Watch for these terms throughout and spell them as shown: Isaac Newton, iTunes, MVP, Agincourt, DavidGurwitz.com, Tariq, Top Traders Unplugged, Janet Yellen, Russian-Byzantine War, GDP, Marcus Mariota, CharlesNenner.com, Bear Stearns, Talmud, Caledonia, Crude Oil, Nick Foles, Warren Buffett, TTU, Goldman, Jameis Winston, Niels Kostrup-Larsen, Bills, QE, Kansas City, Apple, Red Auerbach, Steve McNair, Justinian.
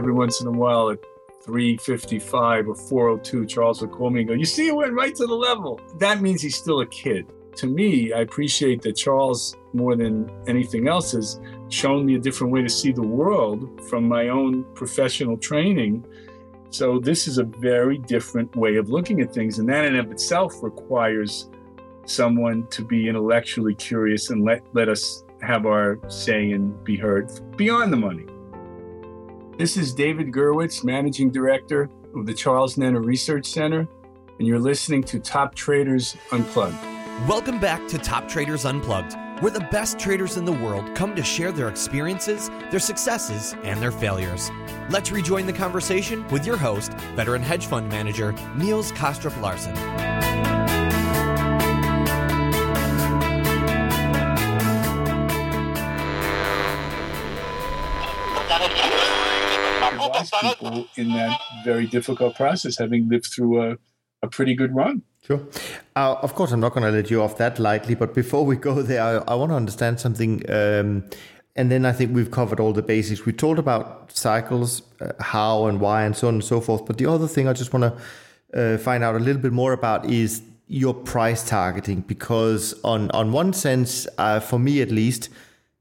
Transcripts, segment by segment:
Every once in a while at 3:55 or 4:02, Charles would call me and go, "You see, it went right to the level." That means he's still a kid. To me, I appreciate that Charles, more than anything else, has shown me a different way to see the world from my own professional training. So this is a very different way of looking at things. And that in and of itself requires someone to be intellectually curious and let us have our say and be heard beyond the money. This is David Gurwitz, Managing Director of the Charles Nenner Research Center, and you're listening to Top Traders Unplugged. Welcome back to Top Traders Unplugged, where the best traders in the world come to share their experiences, their successes, and their failures. Let's rejoin the conversation with your host, veteran hedge fund manager, Niels Kostrup-Larsen. People in that very difficult process, having lived through a pretty good run. Sure. Of course, I'm not going to let you off that lightly, but before we go there, I want to understand something. And then I think we've covered all the basics. We talked about cycles, how and why and so on and so forth. But the other thing I just want to find out a little bit more about is your price targeting, because on one sense, for me at least,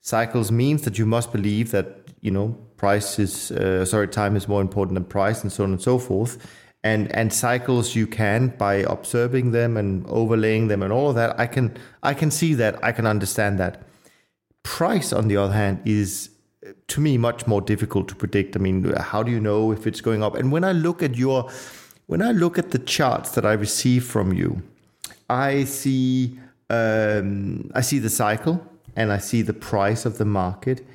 cycles means that you must believe that, you know, time is more important than price, and so on and so forth. And cycles, you can, by observing them and overlaying them and all of that, I can see that, I can understand that. Price, on the other hand, is to me much more difficult to predict. I mean, how do you know if it's going up? And when I look at the charts that I receive from you, I see the cycle and I see the price of the market.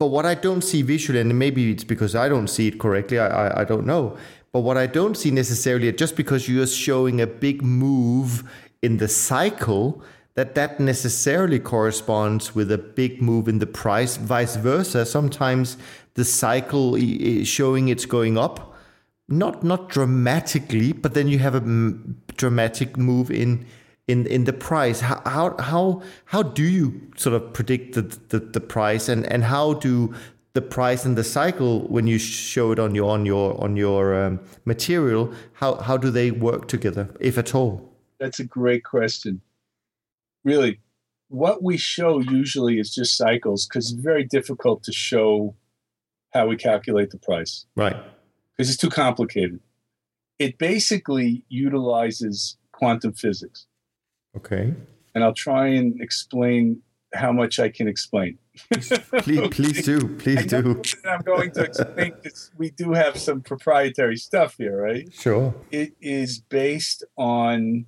But what I don't see visually, and maybe it's because I don't see it correctly, I don't know. But what I don't see necessarily, just because you're showing a big move in the cycle, that necessarily corresponds with a big move in the price, vice versa. Sometimes the cycle is showing it's going up, not dramatically, but then you have a dramatic move in the price. How do you sort of predict the price, and how do the price and the cycle, when you show it on your material, how do they work together, if at all? That's a great question. Really, what we show usually is just cycles, because it's very difficult to show how we calculate the price. Right. Because it's too complicated. It basically utilizes quantum physics. Okay. And I'll try and explain how much I can explain. Please do. I'm going to explain this. We do have some proprietary stuff here, right? Sure. It is based on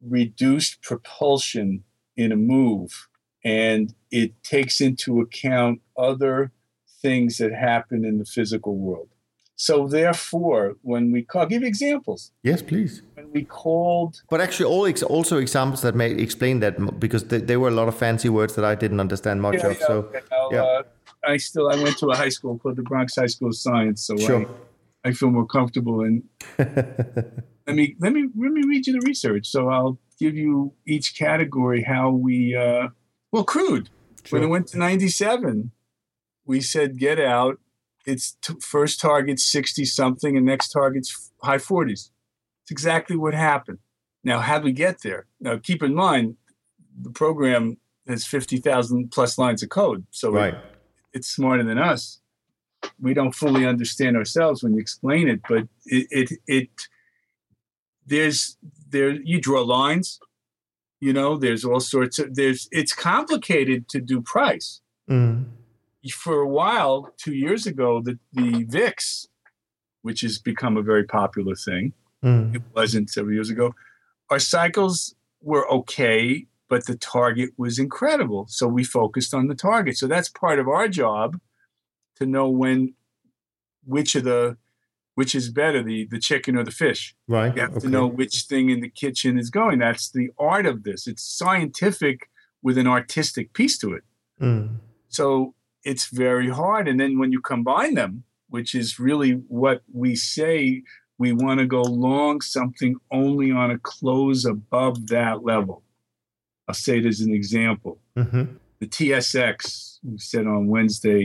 reduced propulsion in a move, and it takes into account other things that happen in the physical world. So therefore, I'll give you examples. Yes, please. When we called... But actually, also examples that may explain that, because there were a lot of fancy words that I didn't understand much of. So, okay. I went to a high school called the Bronx High School of Science, so sure. I feel more comfortable. And let me read you the research. So I'll give you each category how we... crude. Sure. When it went to 97, we said, get out. It's first target's 60-something and next target's high 40s. It's exactly what happened. Now, how do we get there? Now, keep in mind, the program has 50,000-plus lines of code, so right. It's smarter than us. We don't fully understand ourselves when you explain it, but you draw lines, you know, there's all sorts of... It's complicated to do price. Mm. For a while, 2 years ago, the VIX, which has become a very popular thing, it wasn't several years ago, our cycles were okay, but the target was incredible. So we focused on the target. So that's part of our job, to know which is better, the chicken or the fish. Right. You have to know which thing in the kitchen is going. That's the art of this. It's scientific with an artistic piece to it. Mm. So... it's very hard. And then when you combine them, which is really what we say, we want to go long something only on a close above that level. I'll say it as an example. Mm-hmm. The TSX, we said on Wednesday,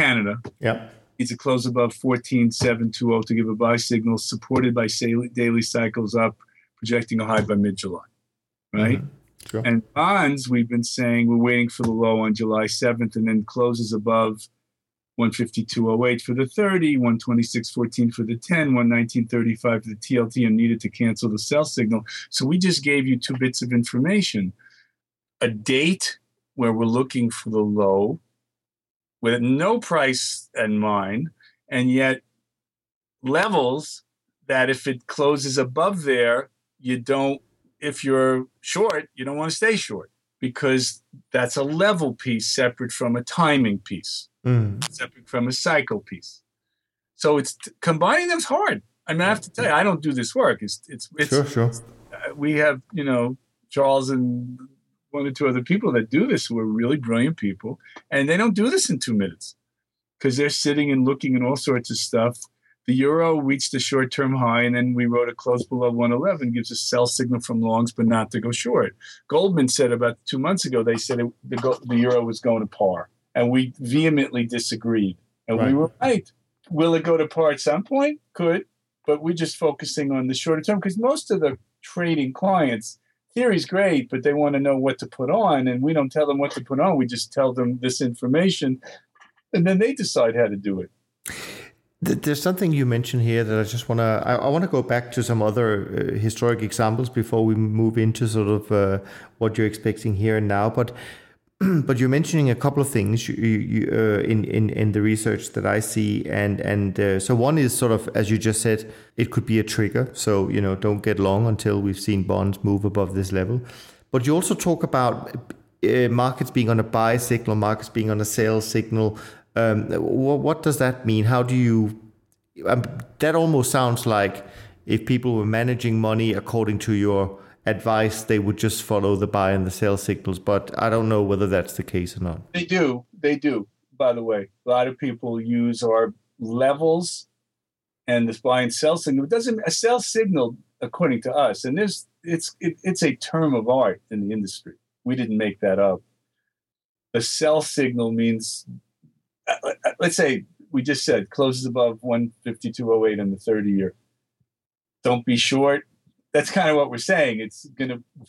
Canada, yep. to close above 14,720 to give a buy signal, supported by daily cycles up, projecting a high by mid-July, right? Mm-hmm. Sure. And bonds, we've been saying we're waiting for the low on July 7th and then closes above 152.08 for the 30, 126.14 for the 10, 119.35 for the TLT, and needed to cancel the sell signal. So we just gave you two bits of information. A date where we're looking for the low with no price in mind, and yet levels that if it closes above there, if you're short, you don't want to stay short, because that's a level piece separate from a timing piece, separate from a cycle piece. So it's combining them's hard. I mean, I have to tell you, I don't do this work. It's sure. We have, Charles and one or two other people that do this who are really brilliant people, and they don't do this in 2 minutes because they're sitting and looking at all sorts of stuff. The euro reached a short-term high, and then we wrote a close below 111, gives a sell signal from longs, but not to go short. Goldman said about 2 months ago, they said the euro was going to par, and we vehemently disagreed. And we were right. Will it go to par at some point? Could, but we're just focusing on the shorter term because most of the trading clients, theory's great, but they want to know what to put on, and we don't tell them what to put on. We just tell them this information, and then they decide how to do it. There's something you mentioned here that I just want to go back to some other historic examples before we move into sort of what you're expecting here and now. But you're mentioning a couple of things in the research that I see, and so one is sort of, as you just said, it could be a trigger. So don't get long until we've seen bonds move above this level. But you also talk about markets being on a buy signal, markets being on a sell signal. What does that mean? How do you? That almost sounds like if people were managing money according to your advice, they would just follow the buy and the sell signals. But I don't know whether that's the case or not. They do. By the way, a lot of people use our levels and this buy and sell signal. A sell signal, according to us, and it's a term of art in the industry. We didn't make that up. A sell signal means, let's say we just said closes above 152.08 on the 30-year. Don't be short. That's kind of what we're saying. It's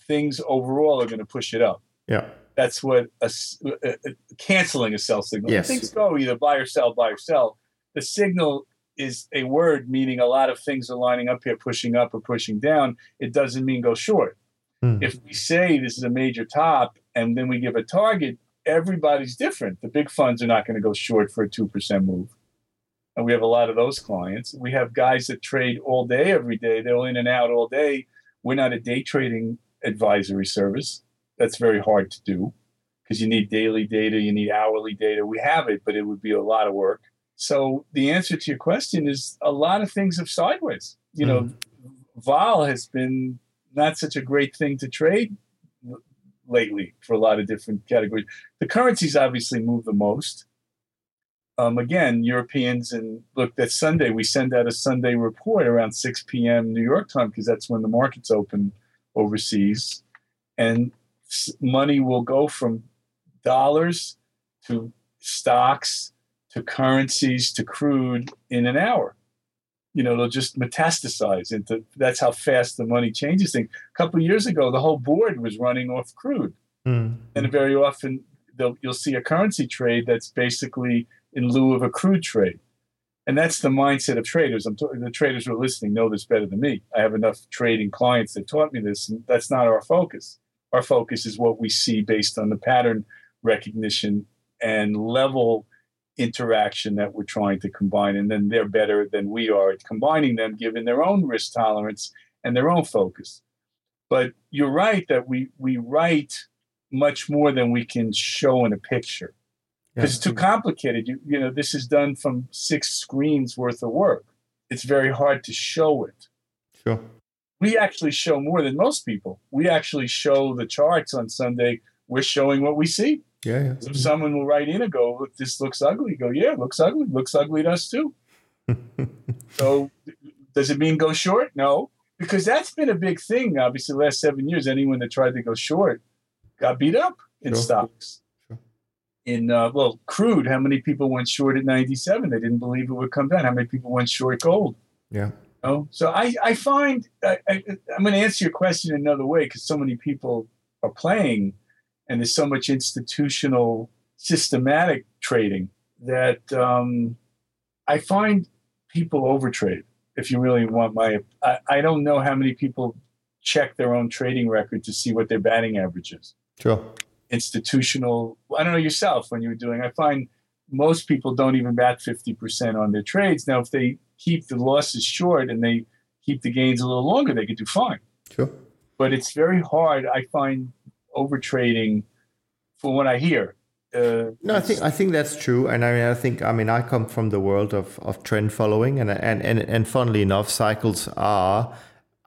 things overall are gonna push it up. Yeah, that's what canceling a sell signal. Yes. Things go either buy or sell, buy or sell. The signal is a word meaning a lot of things are lining up here, pushing up or pushing down. It doesn't mean go short. If we say this is a major top and then we give a target, everybody's different. The big funds are not going to go short for a 2% move. And we have a lot of those clients. We have guys that trade all day, every day. They're in and out all day. We're not a day trading advisory service. That's very hard to do because you need daily data. You need hourly data. We have it, but it would be a lot of work. So the answer to your question is a lot of things are sideways. Vol has been not such a great thing to trade lately for a lot of different categories. The currencies obviously move the most. Again, Europeans, and look, that Sunday, we send out a Sunday report around 6 p.m. New York time because that's when the markets open overseas. And money will go from dollars to stocks to currencies to crude in an hour. They'll just metastasize into. That's how fast the money changes things. A couple of years ago, the whole board was running off crude, and very often you'll see a currency trade that's basically in lieu of a crude trade, and that's the mindset of traders. The traders who are listening know this better than me. I have enough trading clients that taught me this, and that's not our focus. Our focus is what we see based on the pattern recognition and level interaction that we're trying to combine, and then they're better than we are at combining them given their own risk tolerance and their own focus. But you're right that we write much more than we can show in a picture because it's too complicated. This is done from 6 screens worth of work. It's very hard to show it. Sure. We actually show more than most people. We actually show the charts on Sunday. We're showing what we see. Yeah. So someone will write in and go, "Look, this looks ugly." You go, "Yeah, it looks ugly. Looks ugly to us too." So does it mean go short? No, because that's been a big thing. Obviously, the last 7 years, anyone that tried to go short got beat up in stocks. Sure. in well, crude. How many people went short at 97? They didn't believe it would come down. How many people went short gold? Yeah. You know? So I find I'm going to answer your question another way, because so many people are playing, and there's so much institutional systematic trading that I find people overtrade. If you really want my, I don't know how many people check their own trading record to see what their batting average is. Sure. Institutional, I don't know yourself when you were doing, I find most people don't even bat 50% on their trades. Now, if they keep the losses short and they keep the gains a little longer, they could do fine. Sure. But it's very hard, I find, overtrading from what I hear. No, I think that's true, and I mean I come from the world of trend following, and funnily enough, cycles are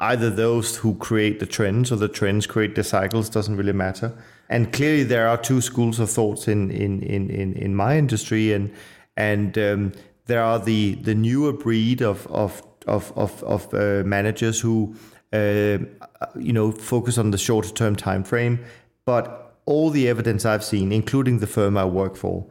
either those who create the trends or the trends create the cycles. Doesn't really matter. And clearly, there are two schools of thoughts in my industry, and there are the newer breed of managers who focus on the shorter term time frame, but all the evidence I've seen, including the firm I work for,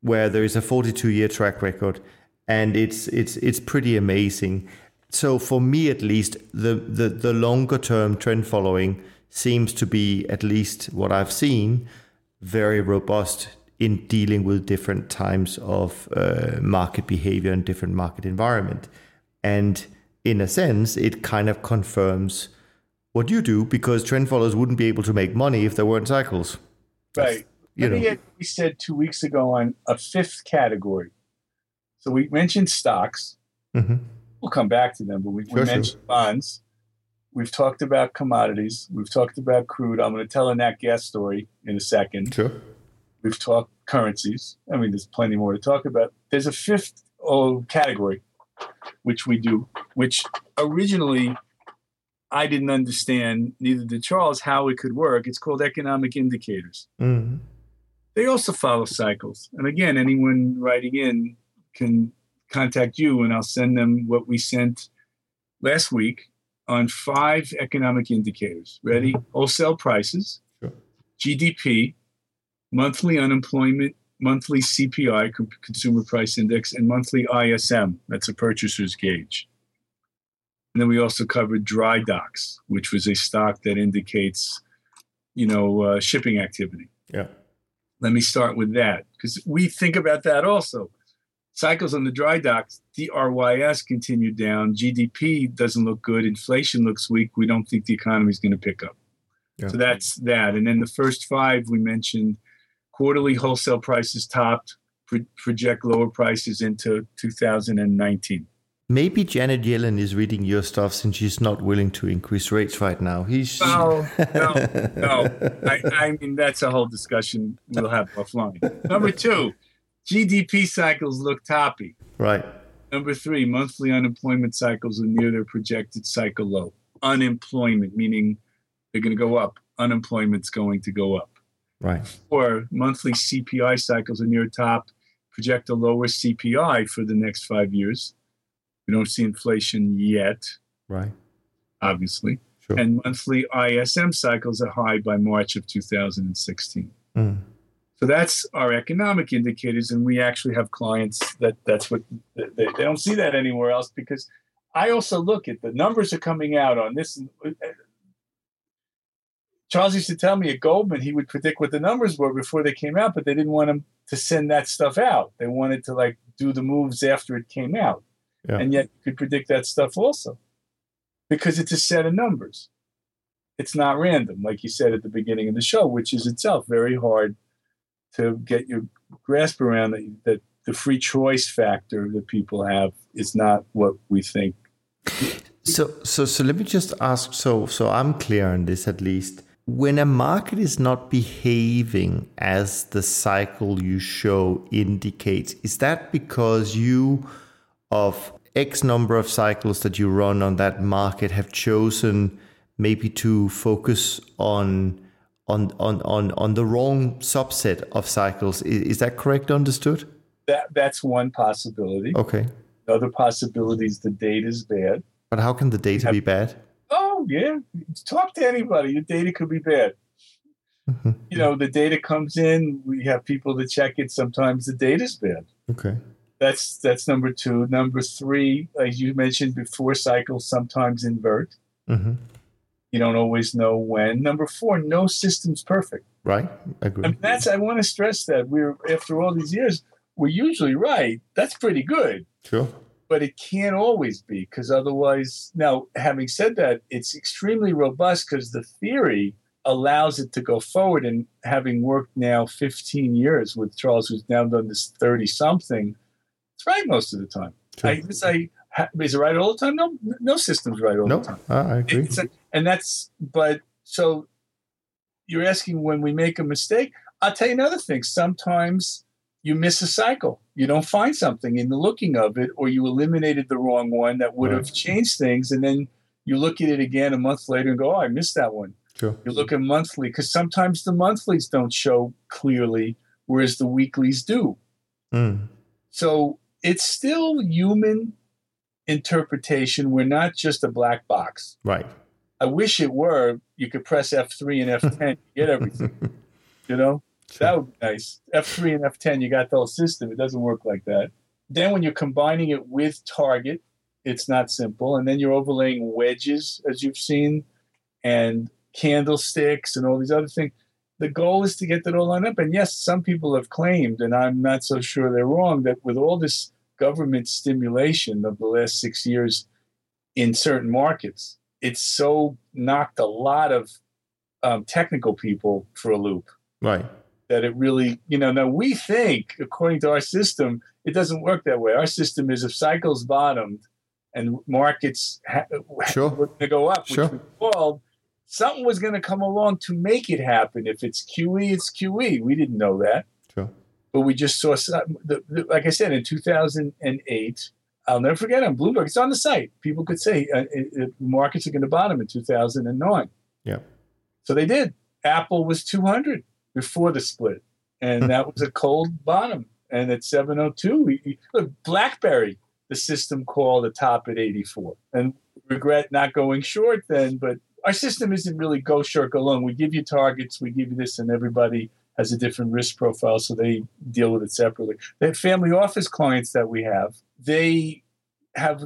where there is a 42-year track record, and it's pretty amazing. So for me, at least, the longer-term trend following seems to be, at least what I've seen, very robust in dealing with different times of market behavior and different market environment. And in a sense, it kind of confirms what you do, because trend followers wouldn't be able to make money if there weren't cycles. Right. We said 2 weeks ago on a fifth category. So we mentioned stocks. Mm-hmm. We'll come back to them, but we mentioned bonds. We've talked about commodities. We've talked about crude. I'm going to tell a Nat Gas story in a second. Sure. We've talked currencies. I mean, there's plenty more to talk about. There's a fifth category, which we do, which originally I didn't understand, neither did Charles, how it could work. It's called economic indicators. Mm-hmm. They also follow cycles. And again, anyone writing in can contact you, and I'll send them what we sent last week on 5 economic indicators. Ready? Wholesale prices, sure. GDP, monthly unemployment, monthly CPI, Consumer Price Index, and monthly ISM. That's a purchaser's gauge. And then we also covered dry docks, which was a stock that indicates, shipping activity. Yeah. Let me start with that, because we think about that also. Cycles on the dry docks, DRYS continued down. GDP doesn't look good. Inflation looks weak. We don't think the economy is going to pick up. Yeah. So that's that. And then the first 5 we mentioned, quarterly wholesale prices topped, project lower prices into 2019. Maybe Janet Yellen is reading your stuff, since she's not willing to increase rates right now. No. I mean, that's a whole discussion we'll have offline. Number 2, GDP cycles look toppy. Right. Number 3, monthly unemployment cycles are near their projected cycle low. Unemployment, meaning they're going to go up. Unemployment's going to go up. Right. 4, monthly CPI cycles are near top. Project a lower CPI for the next 5 years. We don't see inflation yet, right? Obviously. Sure. And monthly ISM cycles are high by March of 2016. Mm. So that's our economic indicators, and we actually have clients that's what they don't see that anywhere else, because I also look at the numbers are coming out on this. Charles used to tell me at Goldman he would predict what the numbers were before they came out, but they didn't want him to send that stuff out. They wanted to do the moves after it came out. Yeah. And yet you could predict that stuff also, because it's a set of numbers. It's not random, like you said at the beginning of the show, which is itself very hard to get your grasp around, that the free choice factor that people have is not what we think. So let me just ask, so I'm clear on this at least. When a market is not behaving as the cycle you show indicates, is that because you, of X number of cycles that you run on that market, have chosen maybe to focus on the wrong subset of cycles? Is that correct understood? That's one possibility. Okay. Other possibilities, the data is bad. But how can the data be bad? Oh, yeah. Talk to anybody. Your data could be bad. Mm-hmm. You know, the data comes in, we have people to check it. Sometimes the data's bad. Okay. That's number two. Number three, as you mentioned before, cycles sometimes invert. Mm-hmm. You don't always know when. Number four, no system's perfect. Right. I agree. I mean, I want to stress that we're, after all these years, we're usually right. That's pretty good. Sure. But it can't always be, because otherwise, now, having said that, it's extremely robust because the theory allows it to go forward. And having worked now 15 years with Charles, who's now done this 30-something, it's right most of the time. Sure. Is it right all the time? No system's right all the time. I agree. So you're asking when we make a mistake. I'll tell you another thing. Sometimes you miss a cycle. You don't find something in the looking of it, or you eliminated the wrong one that would have changed things. And then you look at it again a month later and go, I missed that one. Sure. You look at monthly, because sometimes the monthlies don't show clearly, whereas the weeklies do. Mm. So it's still human interpretation. We're not just a black box. Right. I wish it were. You could press F3 and F10, you get everything, you know? Sure. That would be nice. F3 and F10, you got the whole system. It doesn't work like that. Then when you're combining it with target, it's not simple. And then you're overlaying wedges, as you've seen, and candlesticks and all these other things. The goal is to get that all lined up. And yes, some people have claimed, and I'm not so sure they're wrong, that with all this government stimulation of the last 6 years in certain markets, it's so knocked a lot of technical people for a loop. Right. That it really, now we think, according to our system, it doesn't work that way. Our system is if cycles bottomed and markets were going to go up, which we called, something was going to come along to make it happen. If it's QE, it's QE. We didn't know that. Sure. But we just saw, like I said, in 2008, I'll never forget on Bloomberg, it's on the site. People could say markets are going to bottom in 2009. Yeah. So they did. Apple was 200 before the split, and that was a cold bottom. And at 702, look, BlackBerry, the system called a top at 84. And regret not going short then, but our system isn't really go short, go long. We give you targets, we give you this, and everybody has a different risk profile, so they deal with it separately. The family office clients that we have, some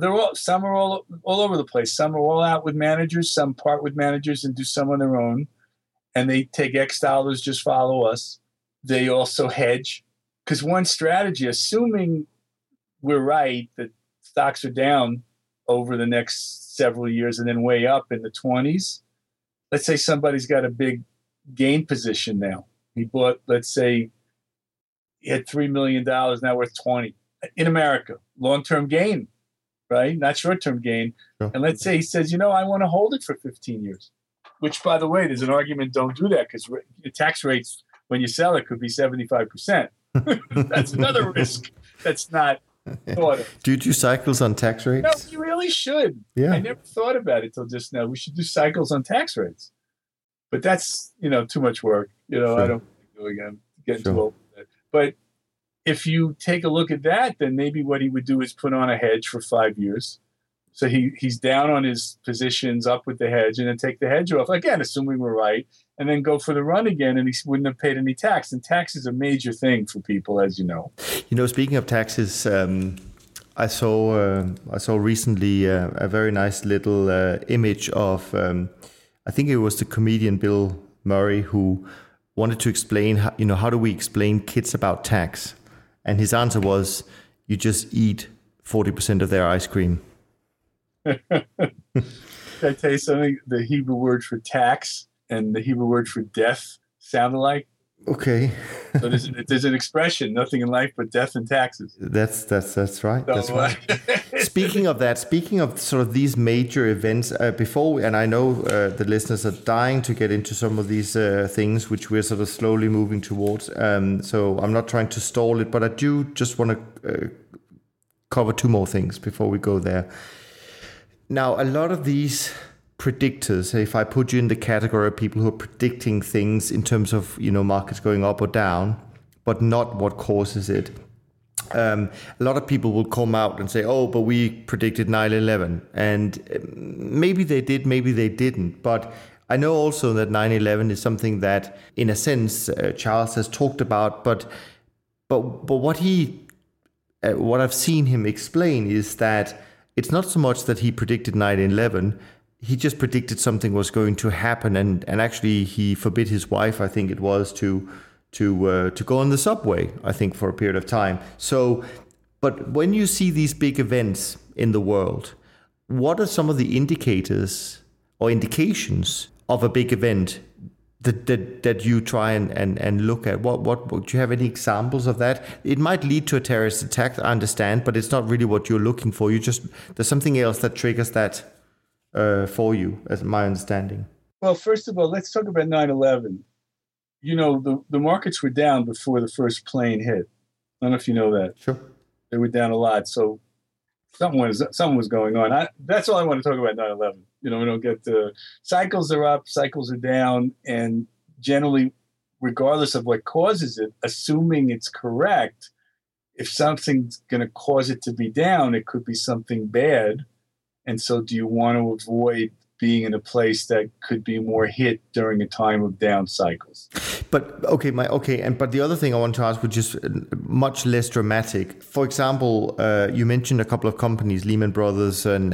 are all over the place. Some are all out with managers, some part with managers and do some on their own. And they take X dollars, just follow us. They also hedge. Because one strategy, assuming we're right, that stocks are down over the next several years and then way up in the 20s. Let's say somebody's got a big gain position now. He bought, let's say, he had $3 million, now worth 20 in America. Long-term gain, right? Not short-term gain. Sure. And let's say he says, I want to hold it for 15 years. Which, by the way, there's an argument, don't do that, because tax rates, when you sell it, could be 75%. That's another risk that's not thought of. Do you do cycles on tax rates? No, you really should. Yeah. I never thought about it till just now. We should do cycles on tax rates. But that's, too much work. Sure. I don't do it again. I'm getting too old for that. But if you take a look at that, then maybe what he would do is put on a hedge for 5 years. So he's down on his positions, up with the hedge, and then take the hedge off, again, assuming we're right, and then go for the run again, and he wouldn't have paid any tax. And tax is a major thing for people, as you know. Speaking of taxes, I saw recently a very nice little image of, I think it was the comedian Bill Murray, who wanted to explain, how do we explain kids about tax? And his answer was, you just eat 40% of their ice cream. I tell you something, the Hebrew word for tax and the Hebrew word for death sound alike. Okay. So there's an expression, nothing in life but death and taxes. That's right. So, that's right. Speaking of sort of these major events, I know the listeners are dying to get into some of these things, which we're sort of slowly moving towards. So I'm not trying to stall it, but I do just want to cover two more things before we go there. Now, a lot of these predictors, if I put you in the category of people who are predicting things in terms of, markets going up or down, but not what causes it. A lot of people will come out and say, oh, but we predicted 9/11. And maybe they did, maybe they didn't. But I know also that 9/11 is something that, in a sense, Charles has talked about, but what he, what I've seen him explain is that it's not so much that he predicted 9/11. He just predicted something was going to happen, and actually he forbid his wife, I think it was, to go on the subway, I think, for a period of time. So, but when you see these big events in the world, what are some of the indicators or indications of a big event that you try and look at? What do you have any examples of that? It might lead to a terrorist attack, I understand, but it's not really what you're looking for. There's something else that triggers that for you, as my understanding. Well, first of all, let's talk about 9/11. You know, the markets were down before the first plane hit. I don't know if you know that. Sure. They were down a lot, so something was going on. That's all I want to talk about 9/11. You know, we don't get the cycles are up, cycles are down, and generally, regardless of what causes it, assuming it's correct, if something's going to cause it to be down, it could be something bad. And so do you want to avoid being in a place that could be more hit during a time of down cycles? But but the other thing I want to ask, which is much less dramatic. For example, you mentioned a couple of companies, Lehman Brothers and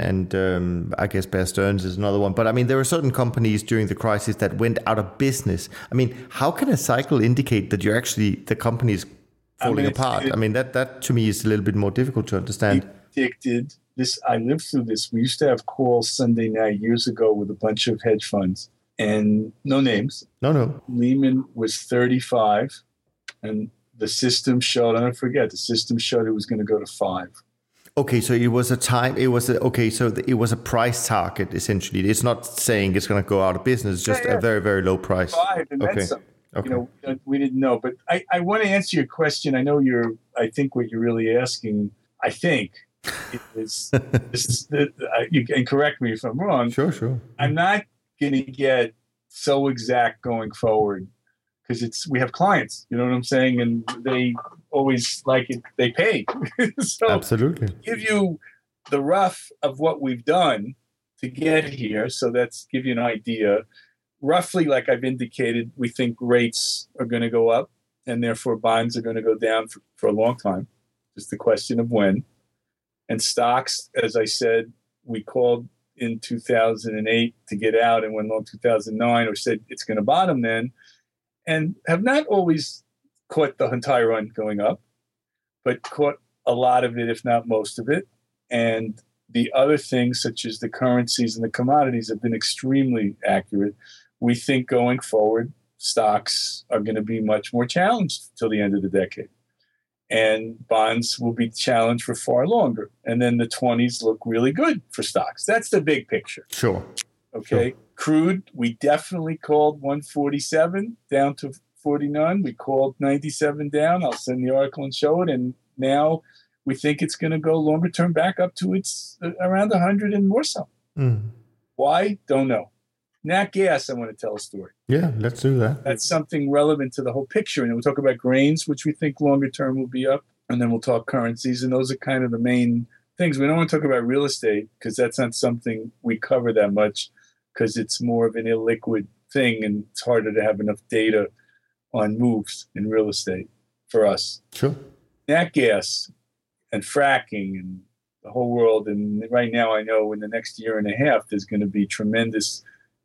I guess Bear Stearns is another one. But I mean, there are certain companies during the crisis that went out of business. I mean, how can a cycle indicate that you're actually the company's falling apart? I mean, that to me is a little bit more difficult to understand. Predicted. This, I lived through this. We used to have calls Sunday night years ago with a bunch of hedge funds, and no names. No. Lehman was 35, and the system showed, I don't forget, it was going to go to 5. Okay, so it was a time, it was a price target, essentially. It's not saying it's going to go out of business, just a very, very low price. 5, and that's something. Okay. You know, we didn't know. But I want to answer your question. I think what you're really asking, you can correct me if I'm wrong. Sure. I'm not going to get so exact going forward because we have clients, you know what I'm saying? And they always like it, they pay. So absolutely. Give you the rough of what we've done to get here. So that's give you an idea. Roughly, like I've indicated, we think rates are going to go up and therefore bonds are going to go down for a long time. Just the question of when. And stocks, as I said, we called in 2008 to get out and went long 2009 or said it's going to bottom then and have not always caught the entire run going up, but caught a lot of it, if not most of it. And the other things such as the currencies and the commodities have been extremely accurate. We think going forward, stocks are going to be much more challenged till the end of the decade. And bonds will be challenged for far longer. And then the 20s look really good for stocks. That's the big picture. Sure. Okay. Sure. Crude, we definitely called 147 down to 49. We called 97 down. I'll send the article and show it. And now we think it's going to go longer term back up to its around 100 and more so. Mm. Why? Don't know. Nat gas, I want to tell a story. Yeah, let's do that. That's something relevant to the whole picture. And we'll talk about grains, which we think longer term will be up. And then we'll talk currencies. And those are kind of the main things. We don't want to talk about real estate because that's not something we cover that much because it's more of an illiquid thing. And it's harder to have enough data on moves in real estate for us. Sure. Nat gas and fracking and the whole world. And right now I know in the next year and a half, there's going to be tremendous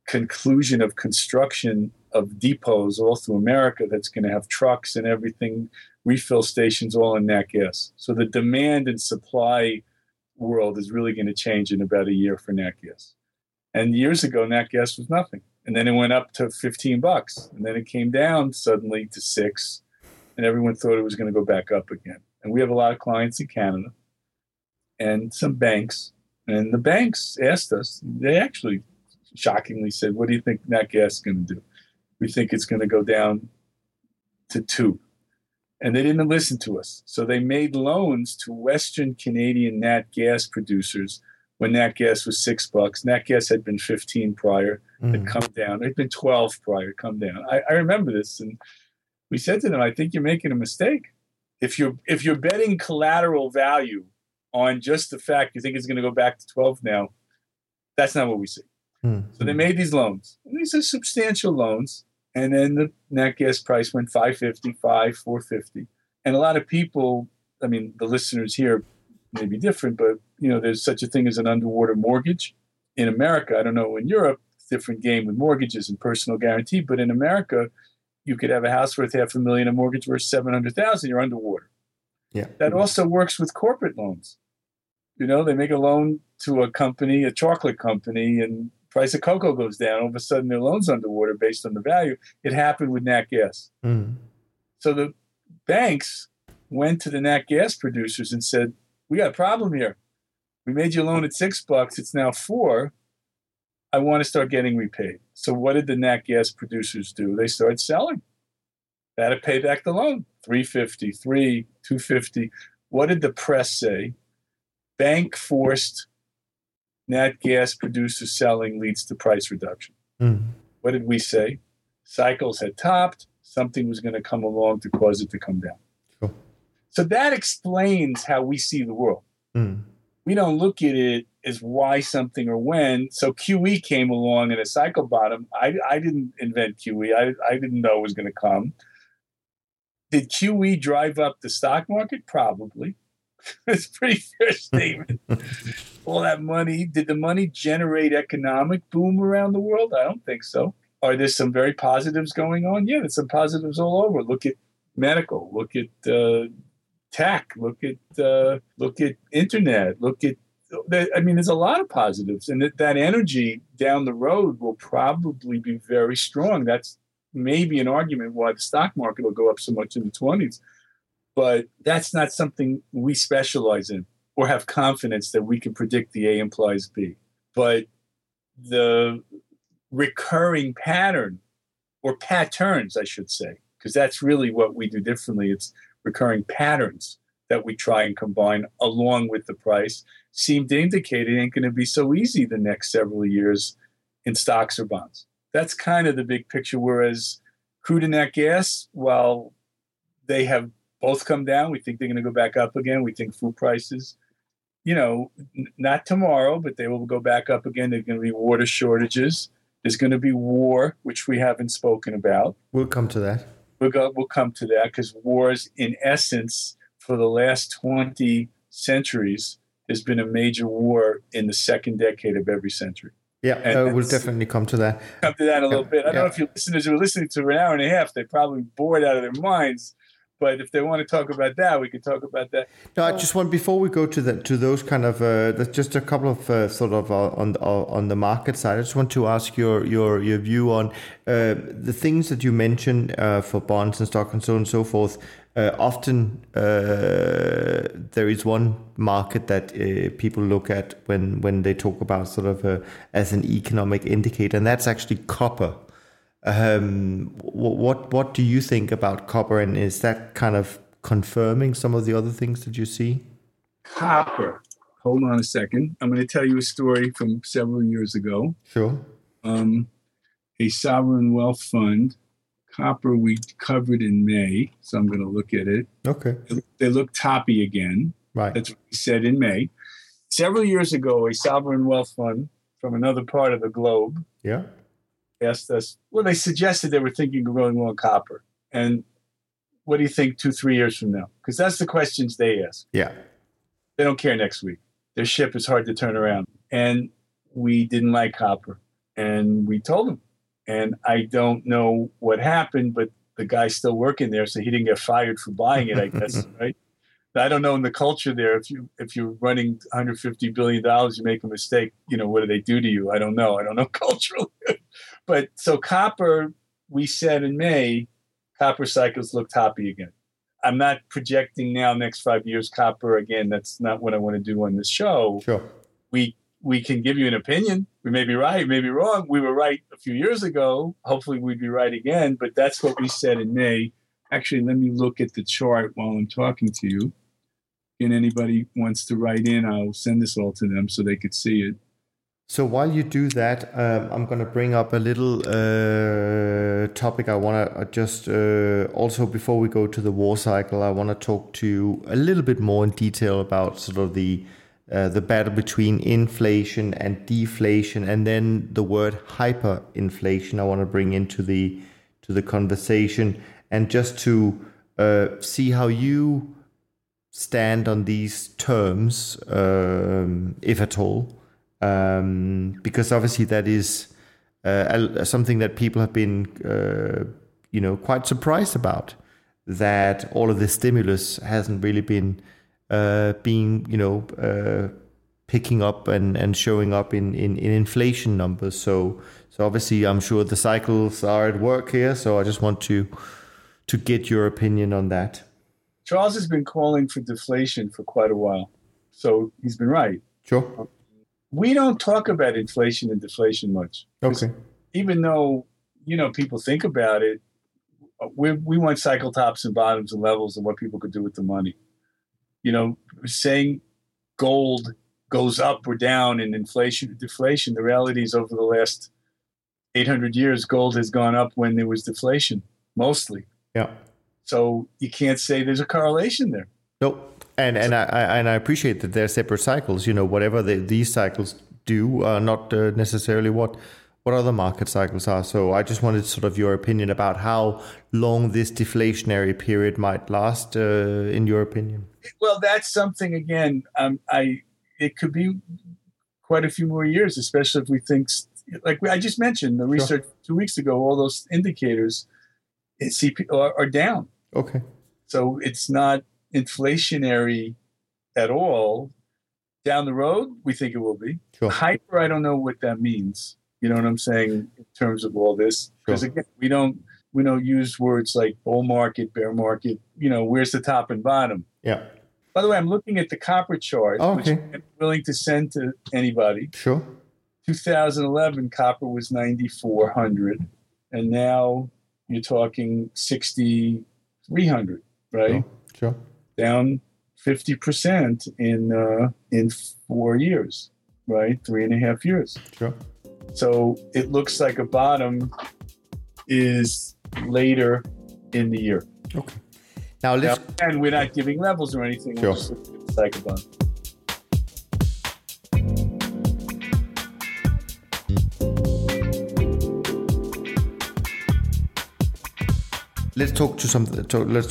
conclusion of construction of depots all through America that's going to have trucks and everything, refill stations, all in nat gas. So the demand and supply world is really going to change in about a year for nat gas. And years ago, nat gas was nothing. And then it went up to $15. And then it came down suddenly to $6. And everyone thought it was going to go back up again. And we have a lot of clients in Canada and some banks. And the banks asked us, they actually shockingly said, what do you think nat gas is going to do? We think it's going to go down to 2. And they didn't listen to us. So they made loans to Western Canadian nat gas producers when nat gas was $6. Nat gas had been 15 prior. It come down. It had been 12 prior. Come down. I remember this. And we said to them, I think you're making a mistake. If you're betting collateral value on just the fact you think it's going to go back to 12 now, that's not what we see. So they made these loans. And these are substantial loans. And then the nat gas price went $5.50, $4.50. And a lot of people, I mean, the listeners here may be different, but, you know, there's such a thing as an underwater mortgage. In America, I don't know, in Europe, different game with mortgages and personal guarantee. But in America, you could have a house worth $500,000, a mortgage worth $700,000, you're underwater. Yeah. That also works with corporate loans. You know, they make a loan to a company, a chocolate company, and price of cocoa goes down. All of a sudden, their loan's underwater based on the value. It happened with nat gas. So the banks went to the nat gas producers and said, we got a problem here. We made you a loan at $6. It's now $4. I want to start getting repaid. So what did the nat gas producers do? They started selling. They had to pay back the loan. $3.50, $2.50. What did the press say? Bank forced nat gas producer selling leads to price reduction. What did we say? Cycles had topped. Something was going to come along to cause it to come down. Cool. So that explains how we see the world. We don't look at it as why something or when. So QE came along in a cycle bottom. I didn't invent QE. I didn't know it was going to come. Did QE drive up the stock market? Probably. It's a pretty fair statement. All that money. Did the money generate economic boom around the world? I don't think so. Are there some very positives going on? Yeah, there's some positives all over. Look at medical. Look at tech. Look at internet. Look at, I mean, there's a lot of positives. And that energy down the road will probably be very strong. That's maybe an argument why the stock market will go up so much in the 20s. But that's not something we specialize in or have confidence that we can predict the A implies B. But the recurring pattern, or patterns, I should say, because that's really what we do differently. It's recurring patterns that we try and combine along with the price seem to indicate it ain't going to be so easy the next several years in stocks or bonds. That's kind of the big picture, whereas crude and nat gas, while they have both come down, we think they're going to go back up again. We think food prices, you know, not tomorrow, but they will go back up again. There are going to be water shortages. There's going to be war, which we haven't spoken about. We'll come to that. We'll come to that, because wars, in essence, for the last 20 centuries, there's been a major war in the second decade of every century. Yeah, we'll definitely come to that. Come to that a little bit. I don't know if your listeners were listening to an hour and a half. They're probably bored out of their minds. But if they want to talk about that, we can talk about that. No, I just want, before we go to those kind of just a couple of sort of on the market side, I just want to ask your view on the things that you mentioned for bonds and stock and so on and so forth. Often there is one market that people look at when they talk about sort of as an economic indicator, and that's actually copper. What do you think about copper, and is that kind of confirming some of the other things that you see? Copper. Hold on a second. I'm going to tell you a story from several years ago. Sure. A sovereign wealth fund. Copper we covered in May, so I'm going to look at it. Okay. They look toppy again. Right. That's what we said in May. Several years ago, a sovereign wealth fund from another part of the globe. Yeah. Asked us, well, they suggested they were thinking of going long copper. And what do you think 2-3 years from now? Because that's the questions they ask. Yeah. They don't care next week. Their ship is hard to turn around. And we didn't like copper. And we told them. And I don't know what happened, but the guy's still working there, so he didn't get fired for buying it, I guess, right? I don't know in the culture there, if you're running $150 billion, you make a mistake, you know, what do they do to you? I don't know. I don't know culturally. But so copper, we said in May, copper cycles look toppy again. I'm not projecting now next 5 years copper again. That's not what I want to do on this show. Sure. We can give you an opinion. We may be right, may be wrong. We were right a few years ago. Hopefully we'd be right again. But that's what we said in May. Actually, let me look at the chart while I'm talking to you. And anybody wants to write in, I'll send this all to them so they could see it. So while you do that, I'm going to bring up a little topic. I want to just also, before we go to the war cycle, I want to talk to you a little bit more in detail about sort of the the battle between inflation and deflation, and then the word hyperinflation I want to bring into the conversation, and just to see how you stand on these terms, if at all, because obviously that is something that people have been, quite surprised about, that all of the stimulus hasn't really been picking up and showing up in inflation numbers. So obviously I'm sure the cycles are at work here. So I just want to get your opinion on that. Charles has been calling for deflation for quite a while. So he's been right. Sure. We don't talk about inflation and deflation much. Okay. Even though, people think about it, we want cycle tops and bottoms and levels and what people could do with the money. Saying gold goes up or down in inflation, deflation. The reality is over the last 800 years, gold has gone up when there was deflation, mostly. Yeah. So you can't say there's a correlation there. Nope. And I appreciate that they're separate cycles. Whatever these cycles do are not necessarily what other market cycles are. So I just wanted sort of your opinion about how long this deflationary period might last, in your opinion. Well, that's something, again, it could be quite a few more years, especially if we think, like I just mentioned, the research 2 weeks ago, all those indicators are down. Okay. So it's not inflationary at all. Down the road, we think it will be. Sure. Hyper, I don't know what that means. You know what I'm saying in terms of all this? Because again, we don't use words like bull market, bear market. Where's the top and bottom? Yeah. By the way, I'm looking at the copper chart, which I'm willing to send to anybody. Sure. 2011 copper was 9,400, and now you're talking 6,300, right? Sure. Down 50% in 4 years, right? 3.5 years. Sure. So it looks like a bottom is later in the year. Okay. Now and we're not giving levels or anything. Sure. It's like a bottom. Let's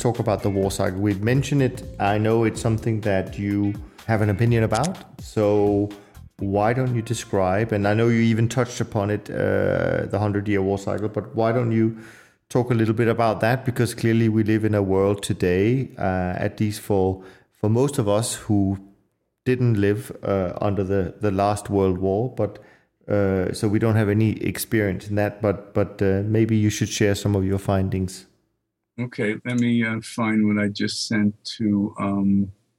talk about the war cycle. We've mentioned it. I know it's something that you have an opinion about. So why don't you describe, and I know you even touched upon it, the 100-year war cycle, but why don't you talk a little bit about that? Because clearly we live in a world today, at least for most of us who didn't live under the last World War, but so we don't have any experience in that, but maybe you should share some of your findings. Okay, let me find what I just sent to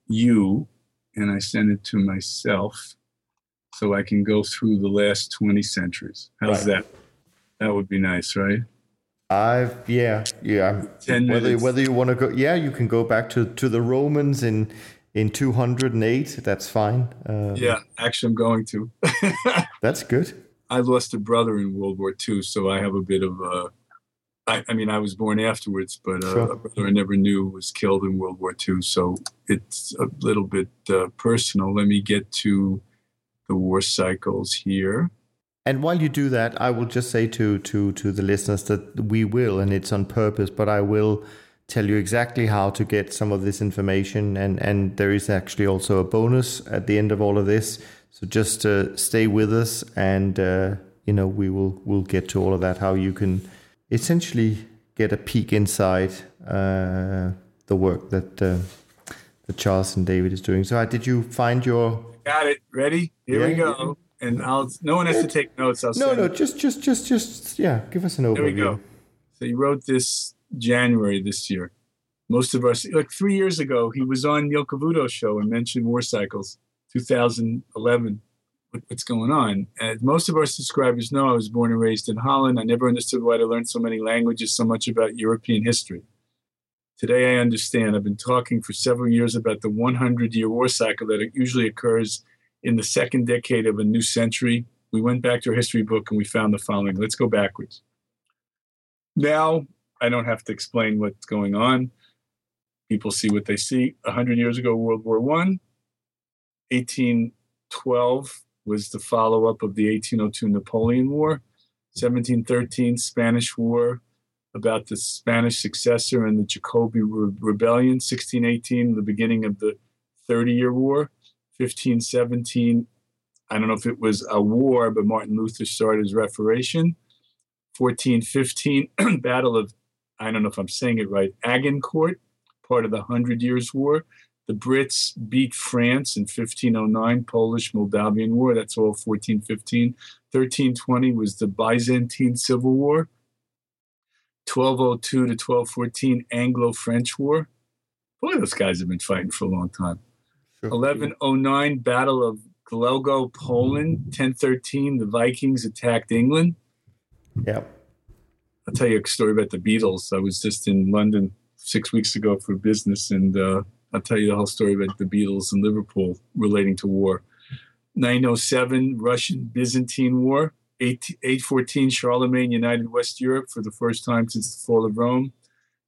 you, and I sent it to myself, so I can go through the last 20 centuries. How's that? That would be nice, right? Yeah. 10 whether you want to go, you can go back to the Romans in 208. That's fine. Actually, I'm going to. That's good. I lost a brother in World War II, so I have a bit of a. I was born afterwards, but a brother I never knew was killed in World War II, so it's a little bit personal. Let me get to the war cycles here. And while you do that, I will just say to the listeners that we will, and it's on purpose, but I will tell you exactly how to get some of this information. And there is actually also a bonus at the end of all of this. So just stay with us and, we'll get to all of that, how you can essentially get a peek inside the work that the Charles and David is doing. So did you find your... Got it. Ready? Here we go. Yeah. And no one has to take notes. Give us an overview. There we go. So he wrote this January this year. Most of us, 3 years ago, he was on Neil Cavuto's show and mentioned war cycles, 2011. What's going on? And most of our subscribers know I was born and raised in Holland. I never understood why I learned so many languages, so much about European history. Today I understand. I've been talking for several years about the 100-year war cycle that usually occurs in the second decade of a new century. We went back to our history book and we found the following. Let's go backwards. Now, I don't have to explain what's going on. People see what they see. 100 years ago, World War I, 1812 was the follow-up of the 1802 Napoleon War. 1713 Spanish War, about the Spanish successor and the Jacobean Rebellion. 1618, the beginning of the 30-Year War. 1517, I don't know if it was a war, but Martin Luther started his Reformation. 1415, Battle of, I don't know if I'm saying it right, Agincourt, part of the 100 Years' War. The Brits beat France in 1509, Polish-Moldavian War. That's all 1415. 1320 was the Byzantine Civil War. 1202 to 1214, Anglo-French War. Boy, those guys have been fighting for a long time. Sure. 1109, Battle of Glogau, Poland. 1013, the Vikings attacked England. Yeah. I'll tell you a story about the Beatles. I was just in London 6 weeks ago for business, and I'll tell you the whole story about the Beatles and Liverpool relating to war. 907, Russian-Byzantine War. 814, Charlemagne united West Europe for the first time since the fall of Rome.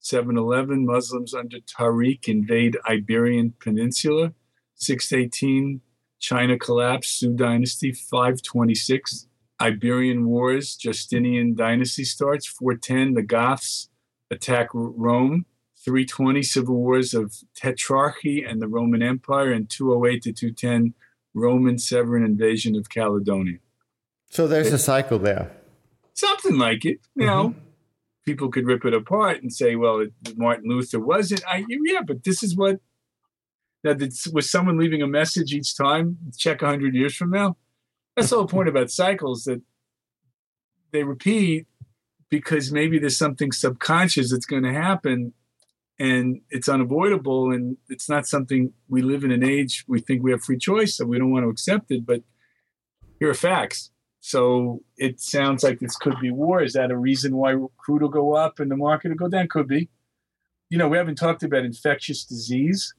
711, Muslims under Tariq invade Iberian Peninsula. 618, China collapse, Sui dynasty. 526, Iberian Wars, Justinian dynasty starts. 410, the Goths attack Rome. 320, Civil Wars of Tetrarchy and the Roman Empire, and 208 to 210, Roman sovereign invasion of Caledonia. So there's a cycle there. Something like it. You know, people could rip it apart and say, well, Martin Luther wasn't. Yeah, but this is what, now, was someone leaving a message each time, check 100 years from now? That's the whole point about cycles, that they repeat because maybe there's something subconscious that's going to happen. And it's unavoidable, and it's not something we live in an age we think we have free choice, so we don't want to accept it, but here are facts. So it sounds like this could be war. Is that a reason why crude will go up and the market will go down? Could be. You know, we haven't talked about infectious disease.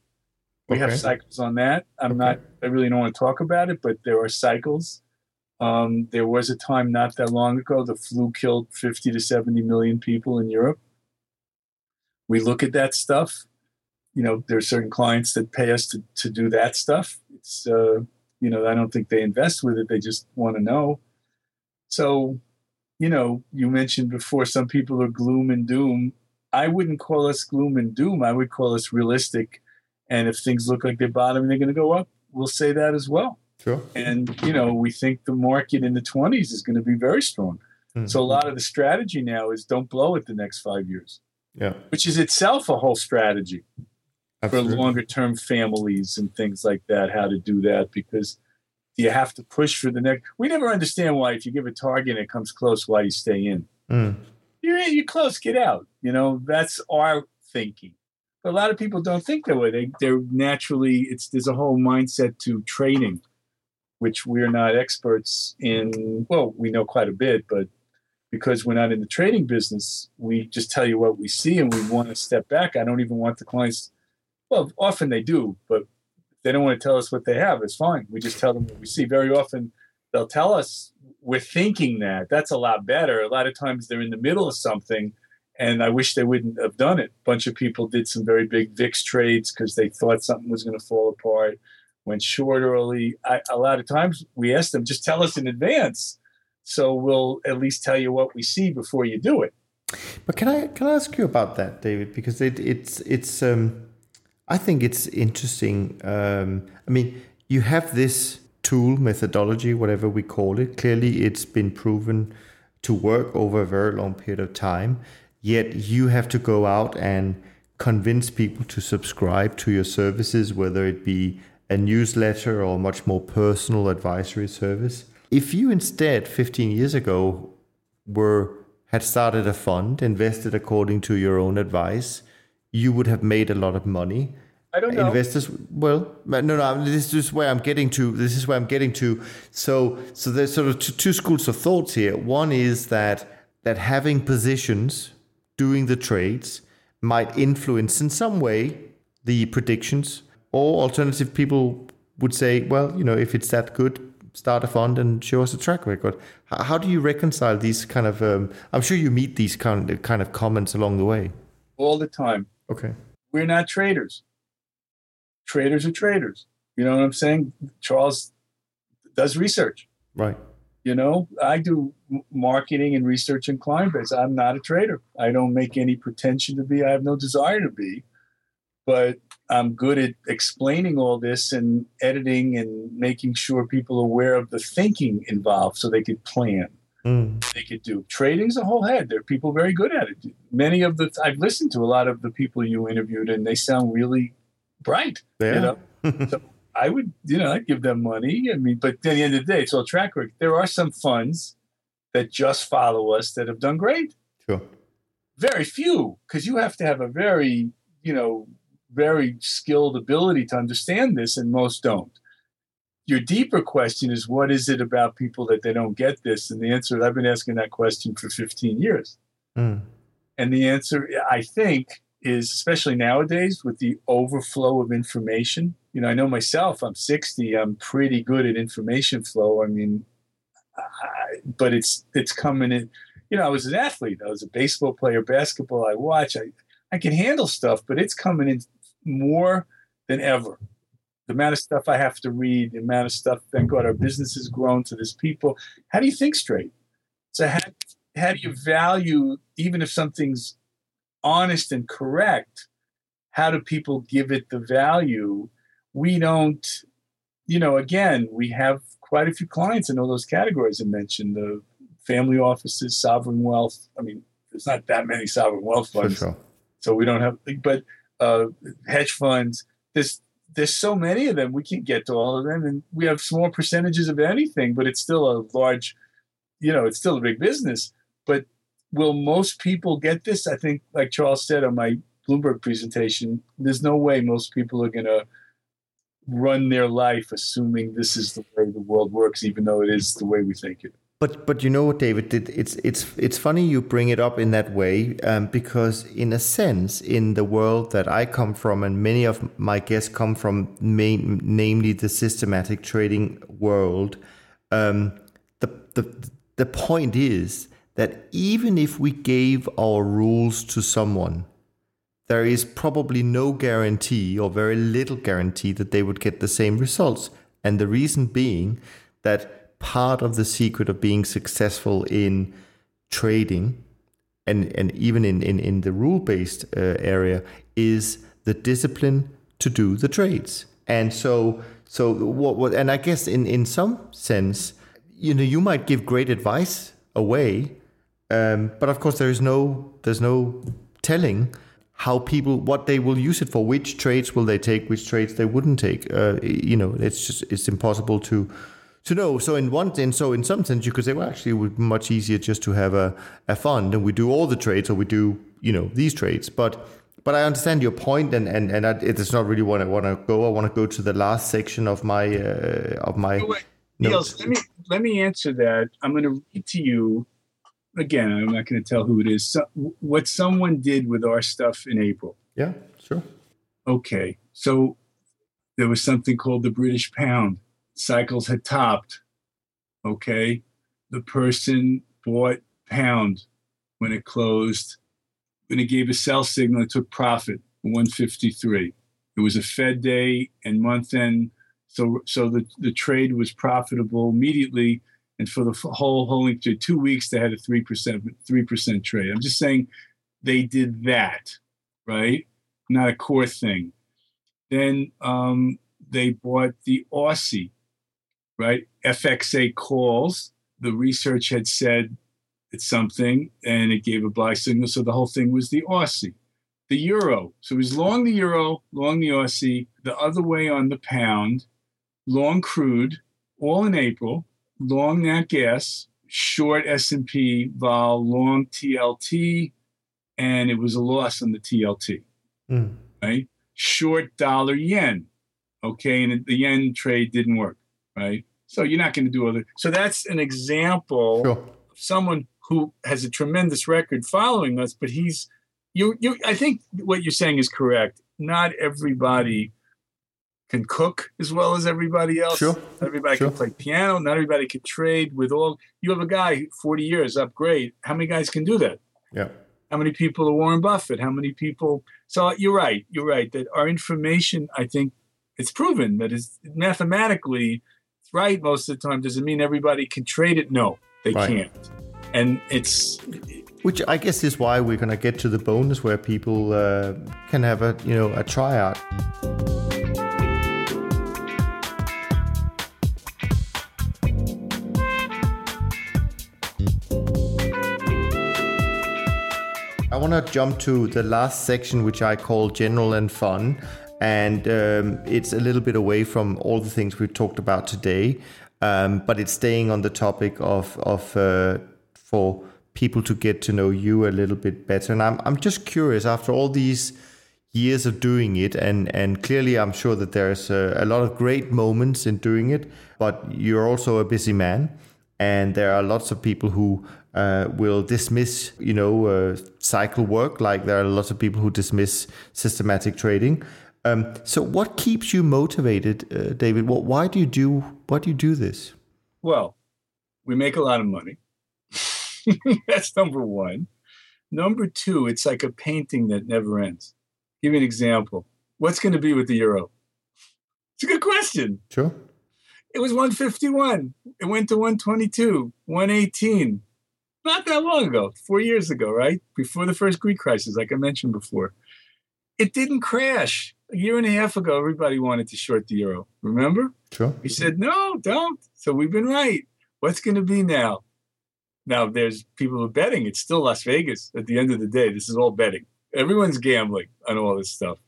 We have cycles on that. I really don't want to talk about it, but there are cycles. There was a time not that long ago, the flu killed 50 to 70 million people in Europe. We look at that stuff. You know, there are certain clients that pay us to do that stuff. It's, you know, I don't think they invest with it. They just want to know. So, you know, you mentioned before, some people are gloom and doom. I wouldn't call us gloom and doom. I would call us realistic. And if things look like they're bottoming, they're going to go up. We'll say that as well. Sure. And, you know, we think the market in the 20s is going to be very strong. Mm-hmm. So a lot of the strategy now is don't blow it the next 5 years. Yeah, which is itself a whole strategy for longer-term families and things like that, how to do that, because you have to push for the next. We never understand why if you give a target and it comes close, why you stay in. Mm. You're in, you're close, get out. You know, that's our thinking. But a lot of people don't think that way. They're naturally, there's a whole mindset to trading, which we're not experts in. Well, we know quite a bit, but because we're not in the trading business, we just tell you what we see and we want to step back. I don't even want the clients. Well, often they do, but if they don't want to tell us what they have, it's fine. We just tell them what we see. Very often they'll tell us we're thinking that. That's a lot better. A lot of times they're in the middle of something, and I wish they wouldn't have done it. A bunch of people did some very big VIX trades because they thought something was going to fall apart, went short early. A lot of times we ask them, just tell us in advance. So we'll at least tell you what we see before you do it. But can I ask you about that, David? Because it's I think it's interesting. I mean, you have this tool, methodology, whatever we call it. Clearly, it's been proven to work over a very long period of time. Yet you have to go out and convince people to subscribe to your services, whether it be a newsletter or a much more personal advisory service. If you instead, 15 years ago, had started a fund, invested according to your own advice, you would have made a lot of money. I don't know. Investors, well, no, this is where I'm getting to. So there's sort of two schools of thoughts here. One is that having positions, doing the trades, might influence in some way the predictions. Or alternative people would say, well, you know, if it's that good, start a fund and show us a track record. How do you reconcile these kind of, I'm sure you meet these kind of comments along the way. All the time. Okay. We're not traders. Traders are traders. You know what I'm saying? Charles does research. Right. You know, I do marketing and research and client base. I'm not a trader. I don't make any pretension to be. I have no desire to be. But I'm good at explaining all this and editing and making sure people are aware of the thinking involved so they could plan. They could do. Trading's a whole head. There are people very good at it. Many of the I've listened to a lot of the people you interviewed, and they sound really bright. Yeah. You know? So I would, you know, I'd give them money. I mean, but at the end of the day, it's all track record. There are some funds that just follow us that have done great. Sure. Very few, because you have to have a very, you know, very skilled ability to understand this, and most don't. Your deeper question is, what is it about people that they don't get this? And the answer is, I've been asking that question for 15 years. And the answer, I think, is especially nowadays with the overflow of information. You know, I know myself, I'm 60. I'm pretty good at information flow. I mean, but it's coming in. You know, I was an athlete. I was a baseball player, basketball. I watch. I can handle stuff, but it's coming in more than ever. The amount of stuff I have to read, the amount of stuff, thank God, our business has grown to this people. How do you think straight? So how do you value, even if something's honest and correct, how do people give it the value? We don't, you know, again, we have quite a few clients in all those categories I mentioned, the family offices, sovereign wealth. I mean, there's not that many sovereign wealth funds. Sure. So we don't have, but hedge funds, there's so many of them, we can't get to all of them. And we have small percentages of anything, but it's still a large, you know, it's still a big business. But will most people get this? I think, like Charles said on my Bloomberg presentation, there's no way most people are going to run their life assuming this is the way the world works, even though it is the way we think it. But you know what, David, it's funny you bring it up in that way, because in a sense, in the world that I come from and many of my guests come from, namely the systematic trading world, the point is that even if we gave our rules to someone, there is probably no guarantee or very little guarantee that they would get the same results. And the reason being that part of the secret of being successful in trading and even in the rule-based area is the discipline to do the trades. And so what and I guess in some sense, you know, you might give great advice away, but of course there's no telling how people, what they will use it for, which trades will they take, which trades they wouldn't take. You know, it's impossible to know. So in some sense you could say, well, actually it would be much easier just to have a fund and we do all the trades, or we do, you know, these trades. But I understand your point, and it's not really what I want to go. I want to go to the last section of my Niels, let me answer that. I'm going to read to you again. I'm not going to tell who it is. So, what someone did with our stuff in April. Yeah, sure. Okay, so there was something called the British pound. Cycles had topped. Okay. The person bought pound when it closed. When it gave a sell signal, it took profit, 153. It was a Fed day and month end. So the trade was profitable immediately. And for the whole holding to 2 weeks, they had a 3% trade. I'm just saying they did that, right? Not a core thing. Then they bought the Aussie. Right? FXA calls. The research had said it's something, and it gave a buy signal. So the whole thing was the Aussie. The euro. So it was long the euro, long the Aussie, the other way on the pound, long crude, all in April, long nat gas, short S&P vol, long TLT, and it was a loss on the TLT. Right? Short dollar yen. Okay, and the yen trade didn't work. Right. So you're not going to do other. So that's an example of someone who has a tremendous record following us, but he's you. I think what you're saying is correct. Not everybody can cook as well as everybody else. Sure. Not everybody can play piano. Not everybody can trade with all. You have a guy 40 years up, great. How many guys can do that? Yeah. How many people are Warren Buffett? How many people? So you're right. That our information, I think, it's proven that it's mathematically it's right most of the time. Does it mean everybody can trade it? No, they can't. And it's... Which I guess is why we're going to get to the bonus where people can have a tryout. I want to jump to the last section, which I call general and fun. And it's a little bit away from all the things we've talked about today, but it's staying on the topic of for people to get to know you a little bit better. And I'm just curious, after all these years of doing it, and clearly I'm sure that there's a lot of great moments in doing it, but you're also a busy man. And there are lots of people who will dismiss, cycle work. Like there are lots of people who dismiss systematic trading. So what keeps you motivated, David? Why do you do this? Well, we make a lot of money. That's number one. Number two, it's like a painting that never ends. Give me an example. What's going to be with the euro? It's a good question. Sure. It was 151. It went to 122, 118. Not that long ago, 4 years ago, right? Before the first Greek crisis, like I mentioned before. It didn't crash. A year and a half ago, everybody wanted to short the euro. Remember? Sure. We said, no, don't. So we've been right. What's going to be now? Now, there's people who are betting. It's still Las Vegas. At the end of the day, this is all betting. Everyone's gambling on all this stuff.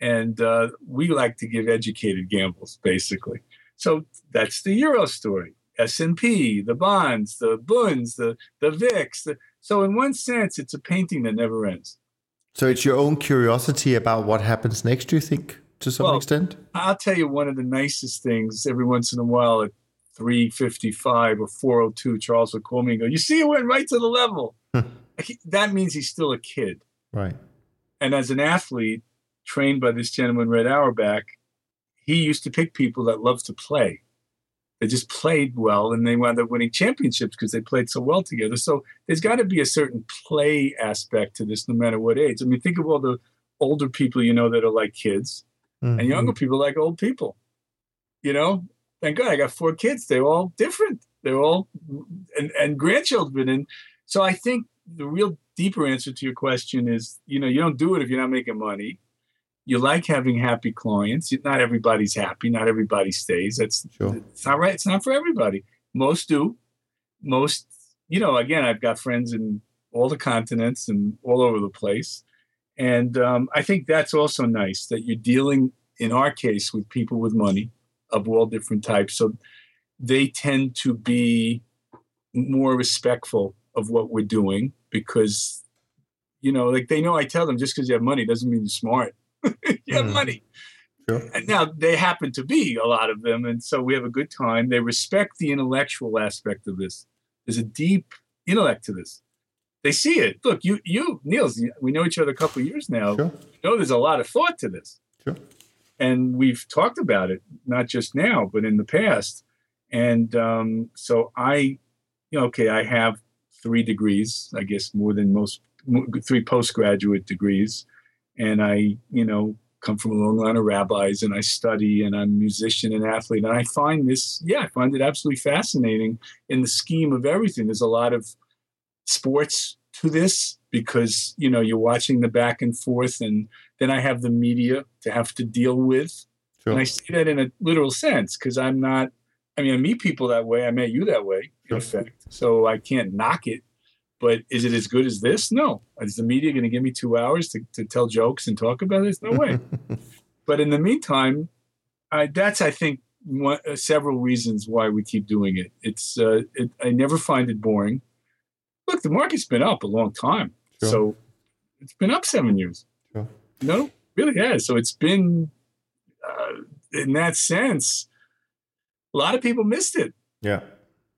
And we like to give educated gambles, basically. So that's the euro story, S&P, the bonds, the bunds, the VIX. So in one sense, it's a painting that never ends. So it's your own curiosity about what happens next, do you think, to some extent? I'll tell you one of the nicest things every once in a while at 355 or 402, Charles will call me and go, you see, it went right to the level. That means he's still a kid. Right. And as an athlete trained by this gentleman, Red Auerbach, he used to pick people that loved to play. They just played well, and they wound up winning championships because they played so well together. So there's got to be a certain play aspect to this, no matter what age. I mean, think of all the older people that are like kids, and younger people like old people. Thank God I got four kids. They're all different. They're all and grandchildren. And so I think the real deeper answer to your question is, you don't do it if you're not making money. You like having happy clients. Not everybody's happy. Not everybody stays. It's not right. It's not for everybody. Most do. Most, again, I've got friends in all the continents and all over the place. And I think that's also nice that you're dealing, in our case, with people with money of all different types. So they tend to be more respectful of what we're doing because, they know I tell them just because you have money doesn't mean you're smart. You have money. Sure. And now they happen to be a lot of them. And so we have a good time. They respect the intellectual aspect of this. There's a deep intellect to this. They see it. Look, you, Niels, we know each other a couple of years now. Sure. You know there's a lot of thought to this. Sure. And we've talked about it, not just now, but in the past. And so I have 3 degrees, I guess more than most, 3 postgraduate degrees. And I, come from a long line of rabbis, and I study, and I'm a musician and athlete. And I find this, I find it absolutely fascinating in the scheme of everything. There's a lot of sports to this because, you're watching the back and forth. And then I have the media to have to deal with. Sure. And I say that in a literal sense because I meet people that way. I met you that way, in effect. So I can't knock it. But is it as good as this? No. Is the media going to give me 2 hours to tell jokes and talk about this? No way. But in the meantime, I think several reasons why we keep doing it. I never find it boring. Look, the market's been up a long time. Sure. So it's been up 7 years. Sure. No, really has. So it's been, in that sense, a lot of people missed it. Yeah.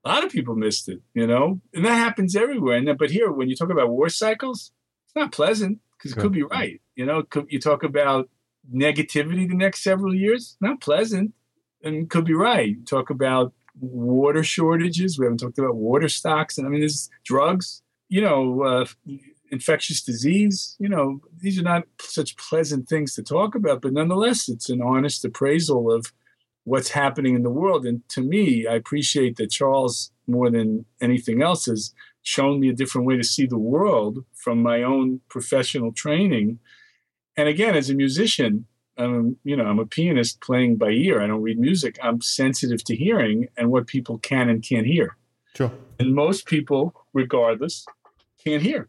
A lot of people missed it, and that happens everywhere. But here, when you talk about war cycles, it's not pleasant because it could be right. You talk about negativity the next several years, not pleasant, and could be right. You talk about water shortages. We haven't talked about water stocks. And there's drugs. infectious disease. You know, these are not such pleasant things to talk about, but nonetheless, it's an honest appraisal of what's happening in the world. And to me, I appreciate that Charles, more than anything else, has shown me a different way to see the world from my own professional training. And again, as a musician, I'm a pianist playing by ear. I don't read music. I'm sensitive to hearing and what people can and can't hear. Sure. And most people, regardless, can't hear.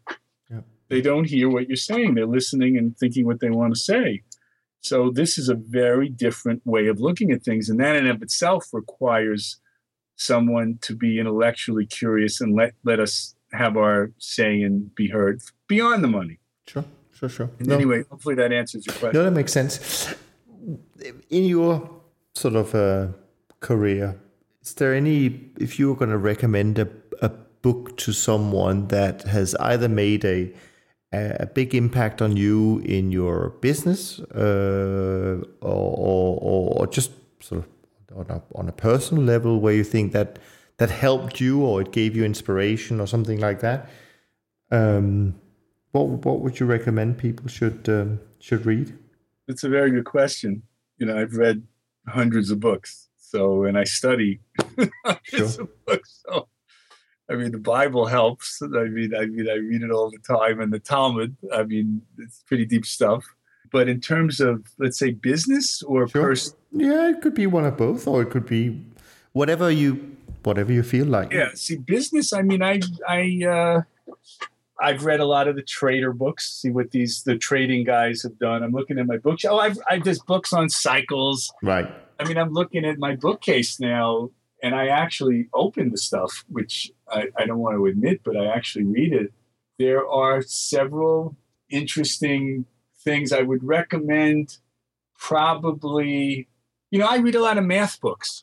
Yeah. They don't hear what you're saying. They're listening and thinking what they want to say. So this is a very different way of looking at things. And that in and of itself requires someone to be intellectually curious and let us have our say and be heard beyond the money. Sure. Sure. Anyway, hopefully that answers your question. No, that makes sense. In your sort of career, is there any, if you were going to recommend a book to someone that has either made a big impact on you in your business or just sort of on a personal level where you think that helped you or it gave you inspiration or something like that? What would you recommend people should read? That's a very good question. You know, I've read hundreds of books, and I study hundreds of books. So, I mean, the Bible helps. I read it all the time, and the Talmud. I mean, it's pretty deep stuff. But in terms of, let's say, business or person, yeah, it could be one of both, or it could be whatever you feel like. Yeah, see, business. I mean, I've read a lot of the trader books, see what the trading guys have done. I'm looking at my bookshelf. I've just books on cycles. Right. I mean, I'm looking at my bookcase now, and I actually open the stuff, which I don't want to admit, but I actually read it. There are several interesting things I would recommend. Probably, I read a lot of math books.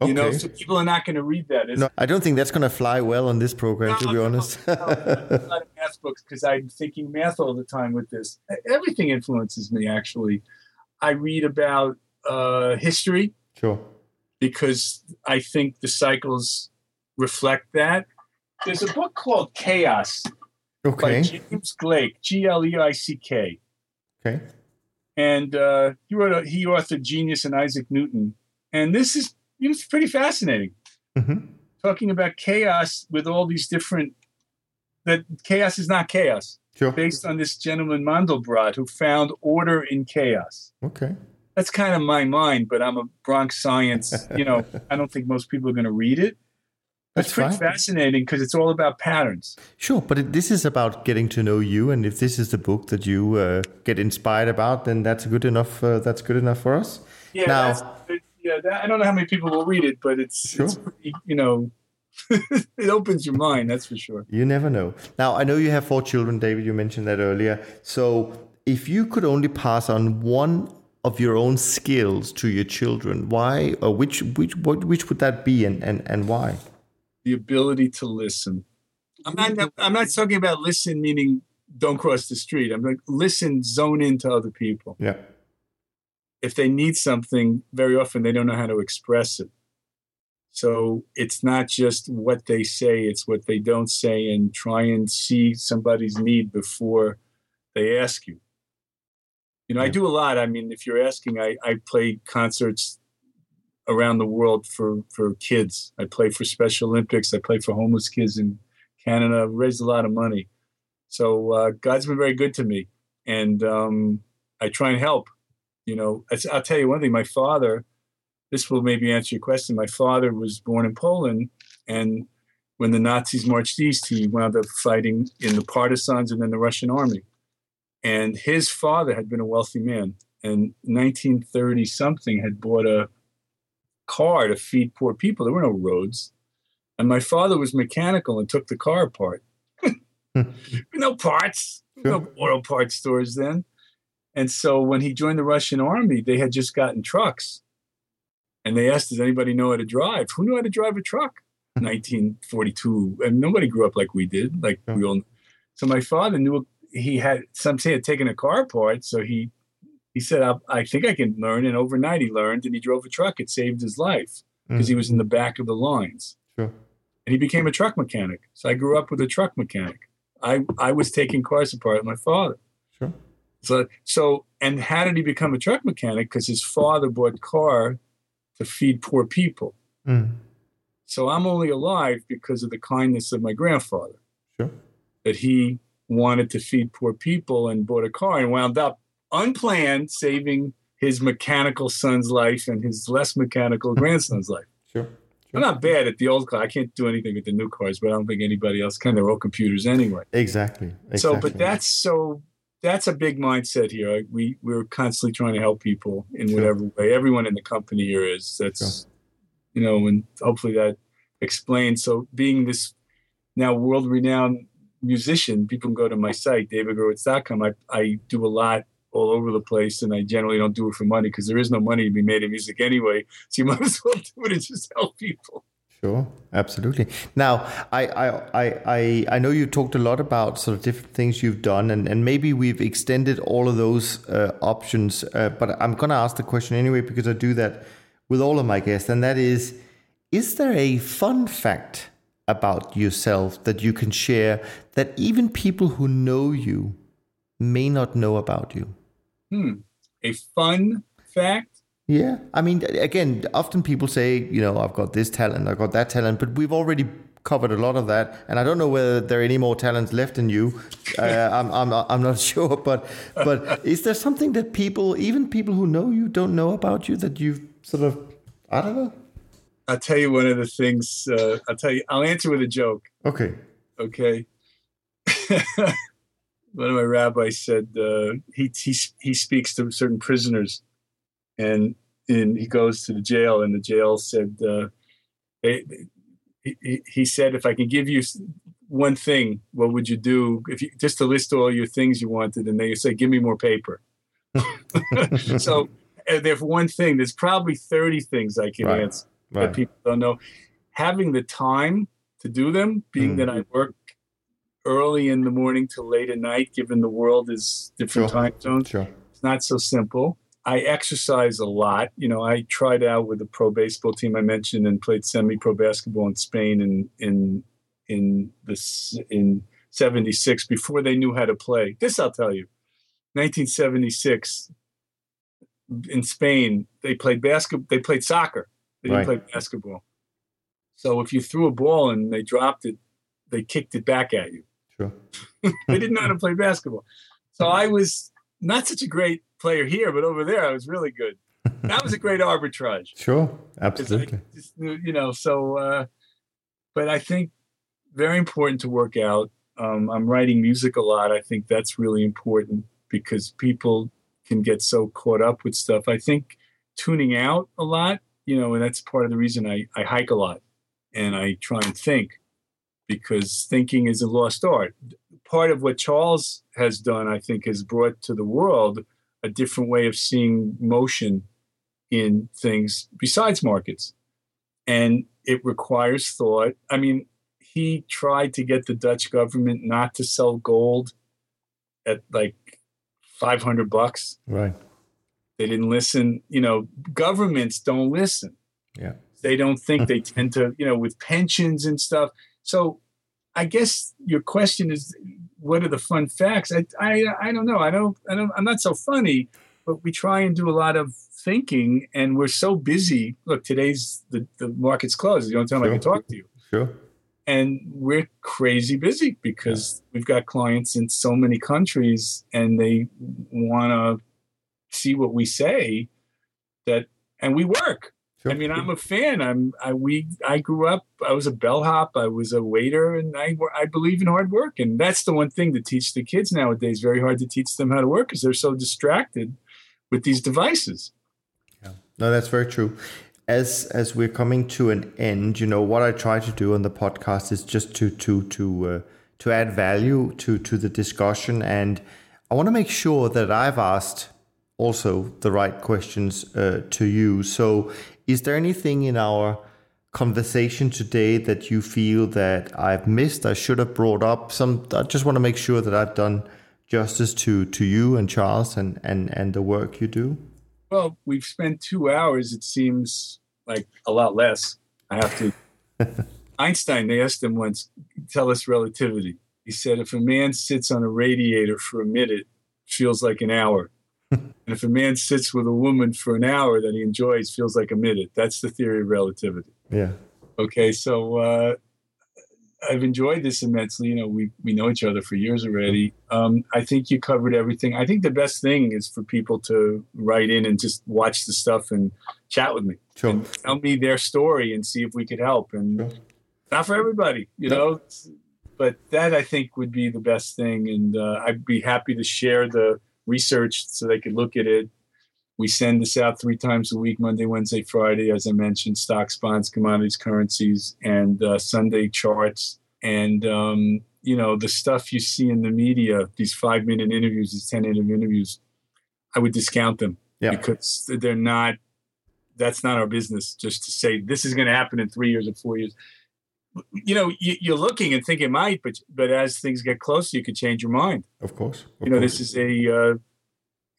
Okay. So people are not going to read that. No, I don't think that's going to fly well on this program, to be honest. No, a lot of math books because I'm thinking math all the time with this. Everything influences me, actually. I read about history. Sure. Because I think the cycles reflect that. There's a book called Chaos by James Gleick, Gleick. Okay. And he authored Genius and Isaac Newton. And this is it's pretty fascinating. Mm-hmm. Talking about chaos with all these different, that chaos is not chaos. Sure. Based on this gentleman Mandelbrot who found order in chaos. Okay. That's kind of my mind, but I'm a Bronx science, I don't think most people are going to read it. That's pretty fascinating because it's all about patterns. Sure, but this is about getting to know you, and if this is the book that you get inspired about, then that's good enough. That's good enough for us. Yeah. Now, I don't know how many people will read it, but it's it opens your mind, that's for sure. You never know. Now, I know you have 4 children, David. You mentioned that earlier. So if you could only pass on one of your own skills to your children, why or which would that be and why? The ability to listen. I'm not talking about listen meaning don't cross the street. I'm like listen, zone in to other people. Yeah. If they need something, very often they don't know how to express it. So it's not just what they say, it's what they don't say, and try and see somebody's need before they ask you. I do a lot. I mean, if you're asking, I play concerts around the world for kids. I play for Special Olympics. I play for homeless kids in Canada. I've raised a lot of money. So God's been very good to me, and I try and help. I'll tell you one thing. My father, this will maybe answer your question. My father was born in Poland, and when the Nazis marched east, he wound up fighting in the partisans and then the Russian army. And his father had been a wealthy man, and 1930-something had bought a car to feed poor people. There were no roads. And my father was mechanical and took the car apart. No parts, no auto parts stores then. And so when he joined the Russian army, they had just gotten trucks. And they asked, does anybody know how to drive? Who knew how to drive a truck? 1942. And nobody grew up like we did. We all. So my father knew had taken a car apart. So he said, I think I can learn. And overnight he learned and he drove a truck. It saved his life because he was in the back of the lines. Sure. And he became a truck mechanic. So I grew up with a truck mechanic. I was taking cars apart with my father. Sure. So, and how did he become a truck mechanic? Because his father bought car to feed poor people. Mm. So I'm only alive because of the kindness of my grandfather. Sure. That he wanted to feed poor people and bought a car and wound up unplanned saving his mechanical son's life and his less mechanical grandson's life. Sure. I'm not bad at the old car. I can't do anything with the new cars, but I don't think anybody else can. They're all computers anyway. Exactly. So, but that's a big mindset here. We're constantly trying to help people in whatever way. Everyone in the company here is. That's, you know, and hopefully that explains. So being this now world-renowned musician, people can go to my site, davidgurwitz.com. I do a lot all over the place, and I generally don't do it for money because there is no money to be made in music anyway. So you might as well do it and just help people. Sure, absolutely. Now, I know you talked a lot about sort of different things you've done, and maybe we've extended all of those options, but I'm going to ask the question anyway because I do that with all of my guests, and that is there a fun fact about yourself that you can share that even people who know you may not know about you? A fun fact? Yeah. I mean, again, often people say, you know, I've got this talent, I've got that talent, but we've already covered a lot of that. And I don't know whether there are any more talents left in you. I'm not sure, but is there something that people, even people who know you, don't know about you that you've sort of, I don't know? I'll tell you one of the things, I'll answer with a joke. Okay. One of my rabbis said he speaks to certain prisoners, and he goes to the jail, and the jail said he said, if I can give you one thing, what would you do? If you just to list all your things you wanted, and they say, give me more paper. So there's one thing. There's probably 30 things I can answer that people don't know. Having the time to do them, being that I work early in the morning to late at night, given the world is different time zones. Sure. It's not so simple. I exercise a lot. You know, I tried out with the pro baseball team I mentioned and played semi-pro basketball in Spain in 76 before they knew how to play. This I'll tell you. 1976 in Spain, they played soccer. They didn't play basketball. So if you threw a ball and they dropped it, they kicked it back at you. Sure. They didn't know how to play basketball. So I was not such a great player here, but over there I was really good. That was a great arbitrage. Sure, absolutely. Just, you know, so, but I think very important to work out. I'm writing music a lot. I think that's really important because people can get so caught up with stuff. I think tuning out a lot, you know, and that's part of the reason I hike a lot and I try and think. Because thinking is a lost art. Part of what Charles has done, I think, has brought to the world a different way of seeing motion in things besides markets. And it requires thought. I mean, he tried to get the Dutch government not to sell gold at like $500. Right. They didn't listen. You know, governments don't listen. Yeah. They don't think. They tend to, you know, with pensions and stuff. So I guess your question is, what are the fun facts? I don't know. I don't. I'm not so funny, but we try and do a lot of thinking, and we're so busy. Look, today's the market's closed. The only time I can talk to you. Sure. And we're crazy busy because we've got clients in so many countries, and they want to see what we say. That and we work. Sure. I mean, I'm a fan. I grew up. I was a bellhop. I was a waiter, and I believe in hard work. And that's the one thing to teach the kids nowadays. Very hard to teach them how to work because they're so distracted with these devices. Yeah, no, that's very true. As we're coming to an end, you know what I try to do on the podcast is just to add value to the discussion, and I want to make sure that I've asked also the right questions to you. So. Is there anything in our conversation today that you feel that I've missed, I should have brought up? I just want to make sure that I've done justice to you and Charles and the work you do. Well, we've spent 2 hours. It seems like a lot less. I have to. Einstein, they asked him once, tell us relativity. He said, if a man sits on a radiator for a minute, it feels like an hour. And if a man sits with a woman for an hour that he enjoys, feels like a minute. That's the theory of relativity. Yeah. Okay, so I've enjoyed this immensely. You know, we know each other for years already. I think you covered everything. I think the best thing is for people to write in and just watch the stuff and chat with me. Sure. And tell me their story and see if we could help. And sure. Not for everybody, you know. But that, I think, would be the best thing. And I'd be happy to share the research so they could look at it. We send this out 3 times a week, Monday, Wednesday, Friday, as I mentioned, stocks, bonds, commodities, currencies, and Sunday charts. And, you know, the stuff you see in the media, these 5-minute interviews, these 10-minute interviews, I would discount them because they're not, that's not our business just to say this is going to happen in 3 years or 4 years. You know, you're looking and think it might, but as things get closer, you could change your mind. Of course. This is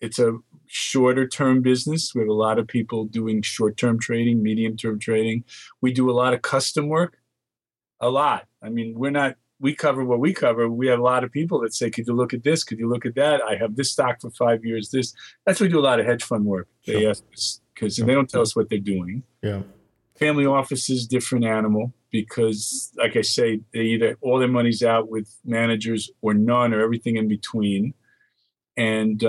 it's a shorter term business. We have a lot of people doing short-term trading, medium-term trading. We do a lot of custom work, a lot. I mean, we cover what we cover. We have a lot of people that say, could you look at this? Could you look at that? I have this stock for 5 years, this. That's why we do a lot of hedge fund work. They ask us because they don't tell us what they're doing. Yeah. Family office is different animal because, like I say, they either all their money's out with managers or none or everything in between. And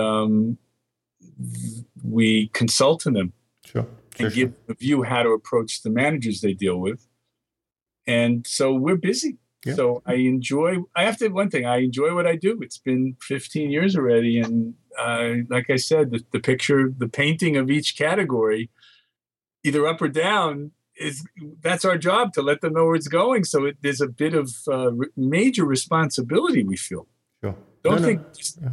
we consult on them and give a view how to approach the managers they deal with. And so we're busy. Yeah. So I enjoy what I do. It's been 15 years already. And like I said, the picture, the painting of each category, either up or down, that's our job to let them know where it's going. So there's a bit of major responsibility we feel. Sure.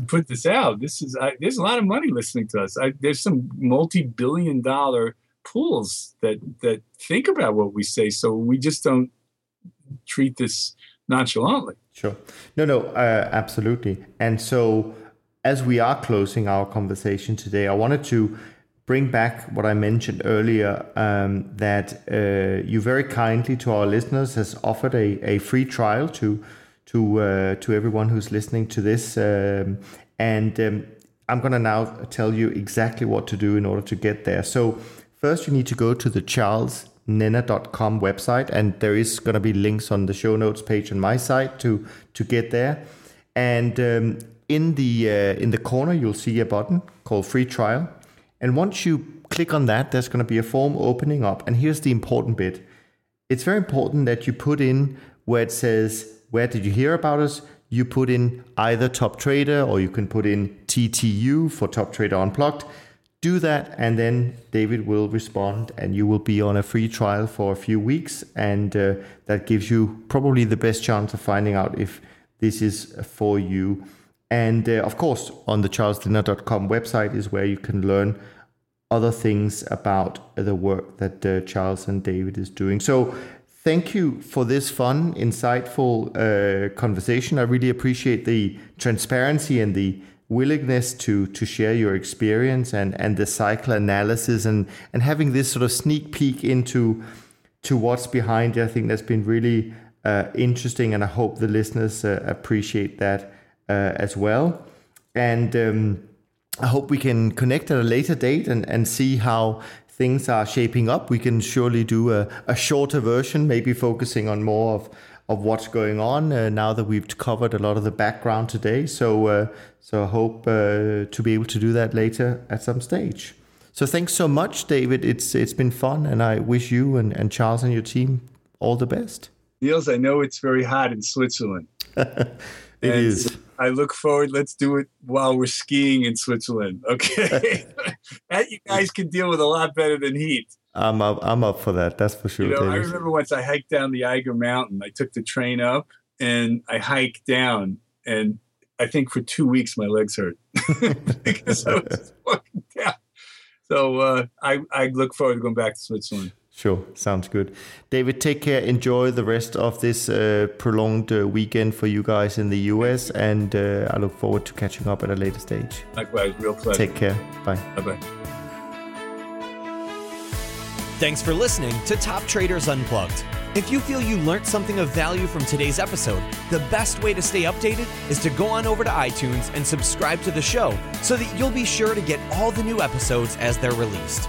Put this out. There's a lot of money listening to us. There's some multi-billion-dollar pools that think about what we say. So we just don't treat this nonchalantly. Sure. No, absolutely. And so as we are closing our conversation today, I wanted to bring back what I mentioned earlier, that you very kindly to our listeners has offered a free trial to everyone who's listening to this. I'm going to now tell you exactly what to do in order to get there. So first you need to go to the CharlesNenner.com website, and there is going to be links on the show notes page on my site to get there. And in the corner, you'll see a button called free trial. And once you click on that, there's going to be a form opening up. And here's the important bit. It's very important that you put in where it says, where did you hear about us? You put in either Top Trader, or you can put in TTU for Top Trader Unplugged. Do that, and then David will respond, and you will be on a free trial for a few weeks. And that gives you probably the best chance of finding out if this is for you. And of course, on the CharlesNenner.com website is where you can learn other things about the work that Charles and David is doing. So thank you for this fun, insightful conversation. I really appreciate the transparency and the willingness to share your experience and the cycle analysis and having this sort of sneak peek into what's behind it. I think that's been really interesting, and I hope the listeners appreciate that as well. And I hope we can connect at a later date and see how things are shaping up. We can surely do a shorter version, maybe focusing on more of what's going on now that we've covered a lot of the background today. So I hope to be able to do that later at some stage. So thanks so much, David. It's been fun, and I wish you and Charles and your team all the best. Niels, I know it's very hot in Switzerland. It is. I look forward. Let's do it while we're skiing in Switzerland. Okay, that you guys can deal with a lot better than heat. I'm up for that. That's for sure. You know, David. I remember once I hiked down the Eiger Mountain. I took the train up and I hiked down, and I think for 2 weeks my legs hurt because I was walking down. So I look forward to going back to Switzerland. Sure. Sounds good. David, take care. Enjoy the rest of this prolonged weekend for you guys in the US. And I look forward to catching up at a later stage. Likewise. Real pleasure. Take care. Bye. Bye-bye. Thanks for listening to Top Traders Unplugged. If you feel you learned something of value from today's episode, the best way to stay updated is to go on over to iTunes and subscribe to the show so that you'll be sure to get all the new episodes as they're released.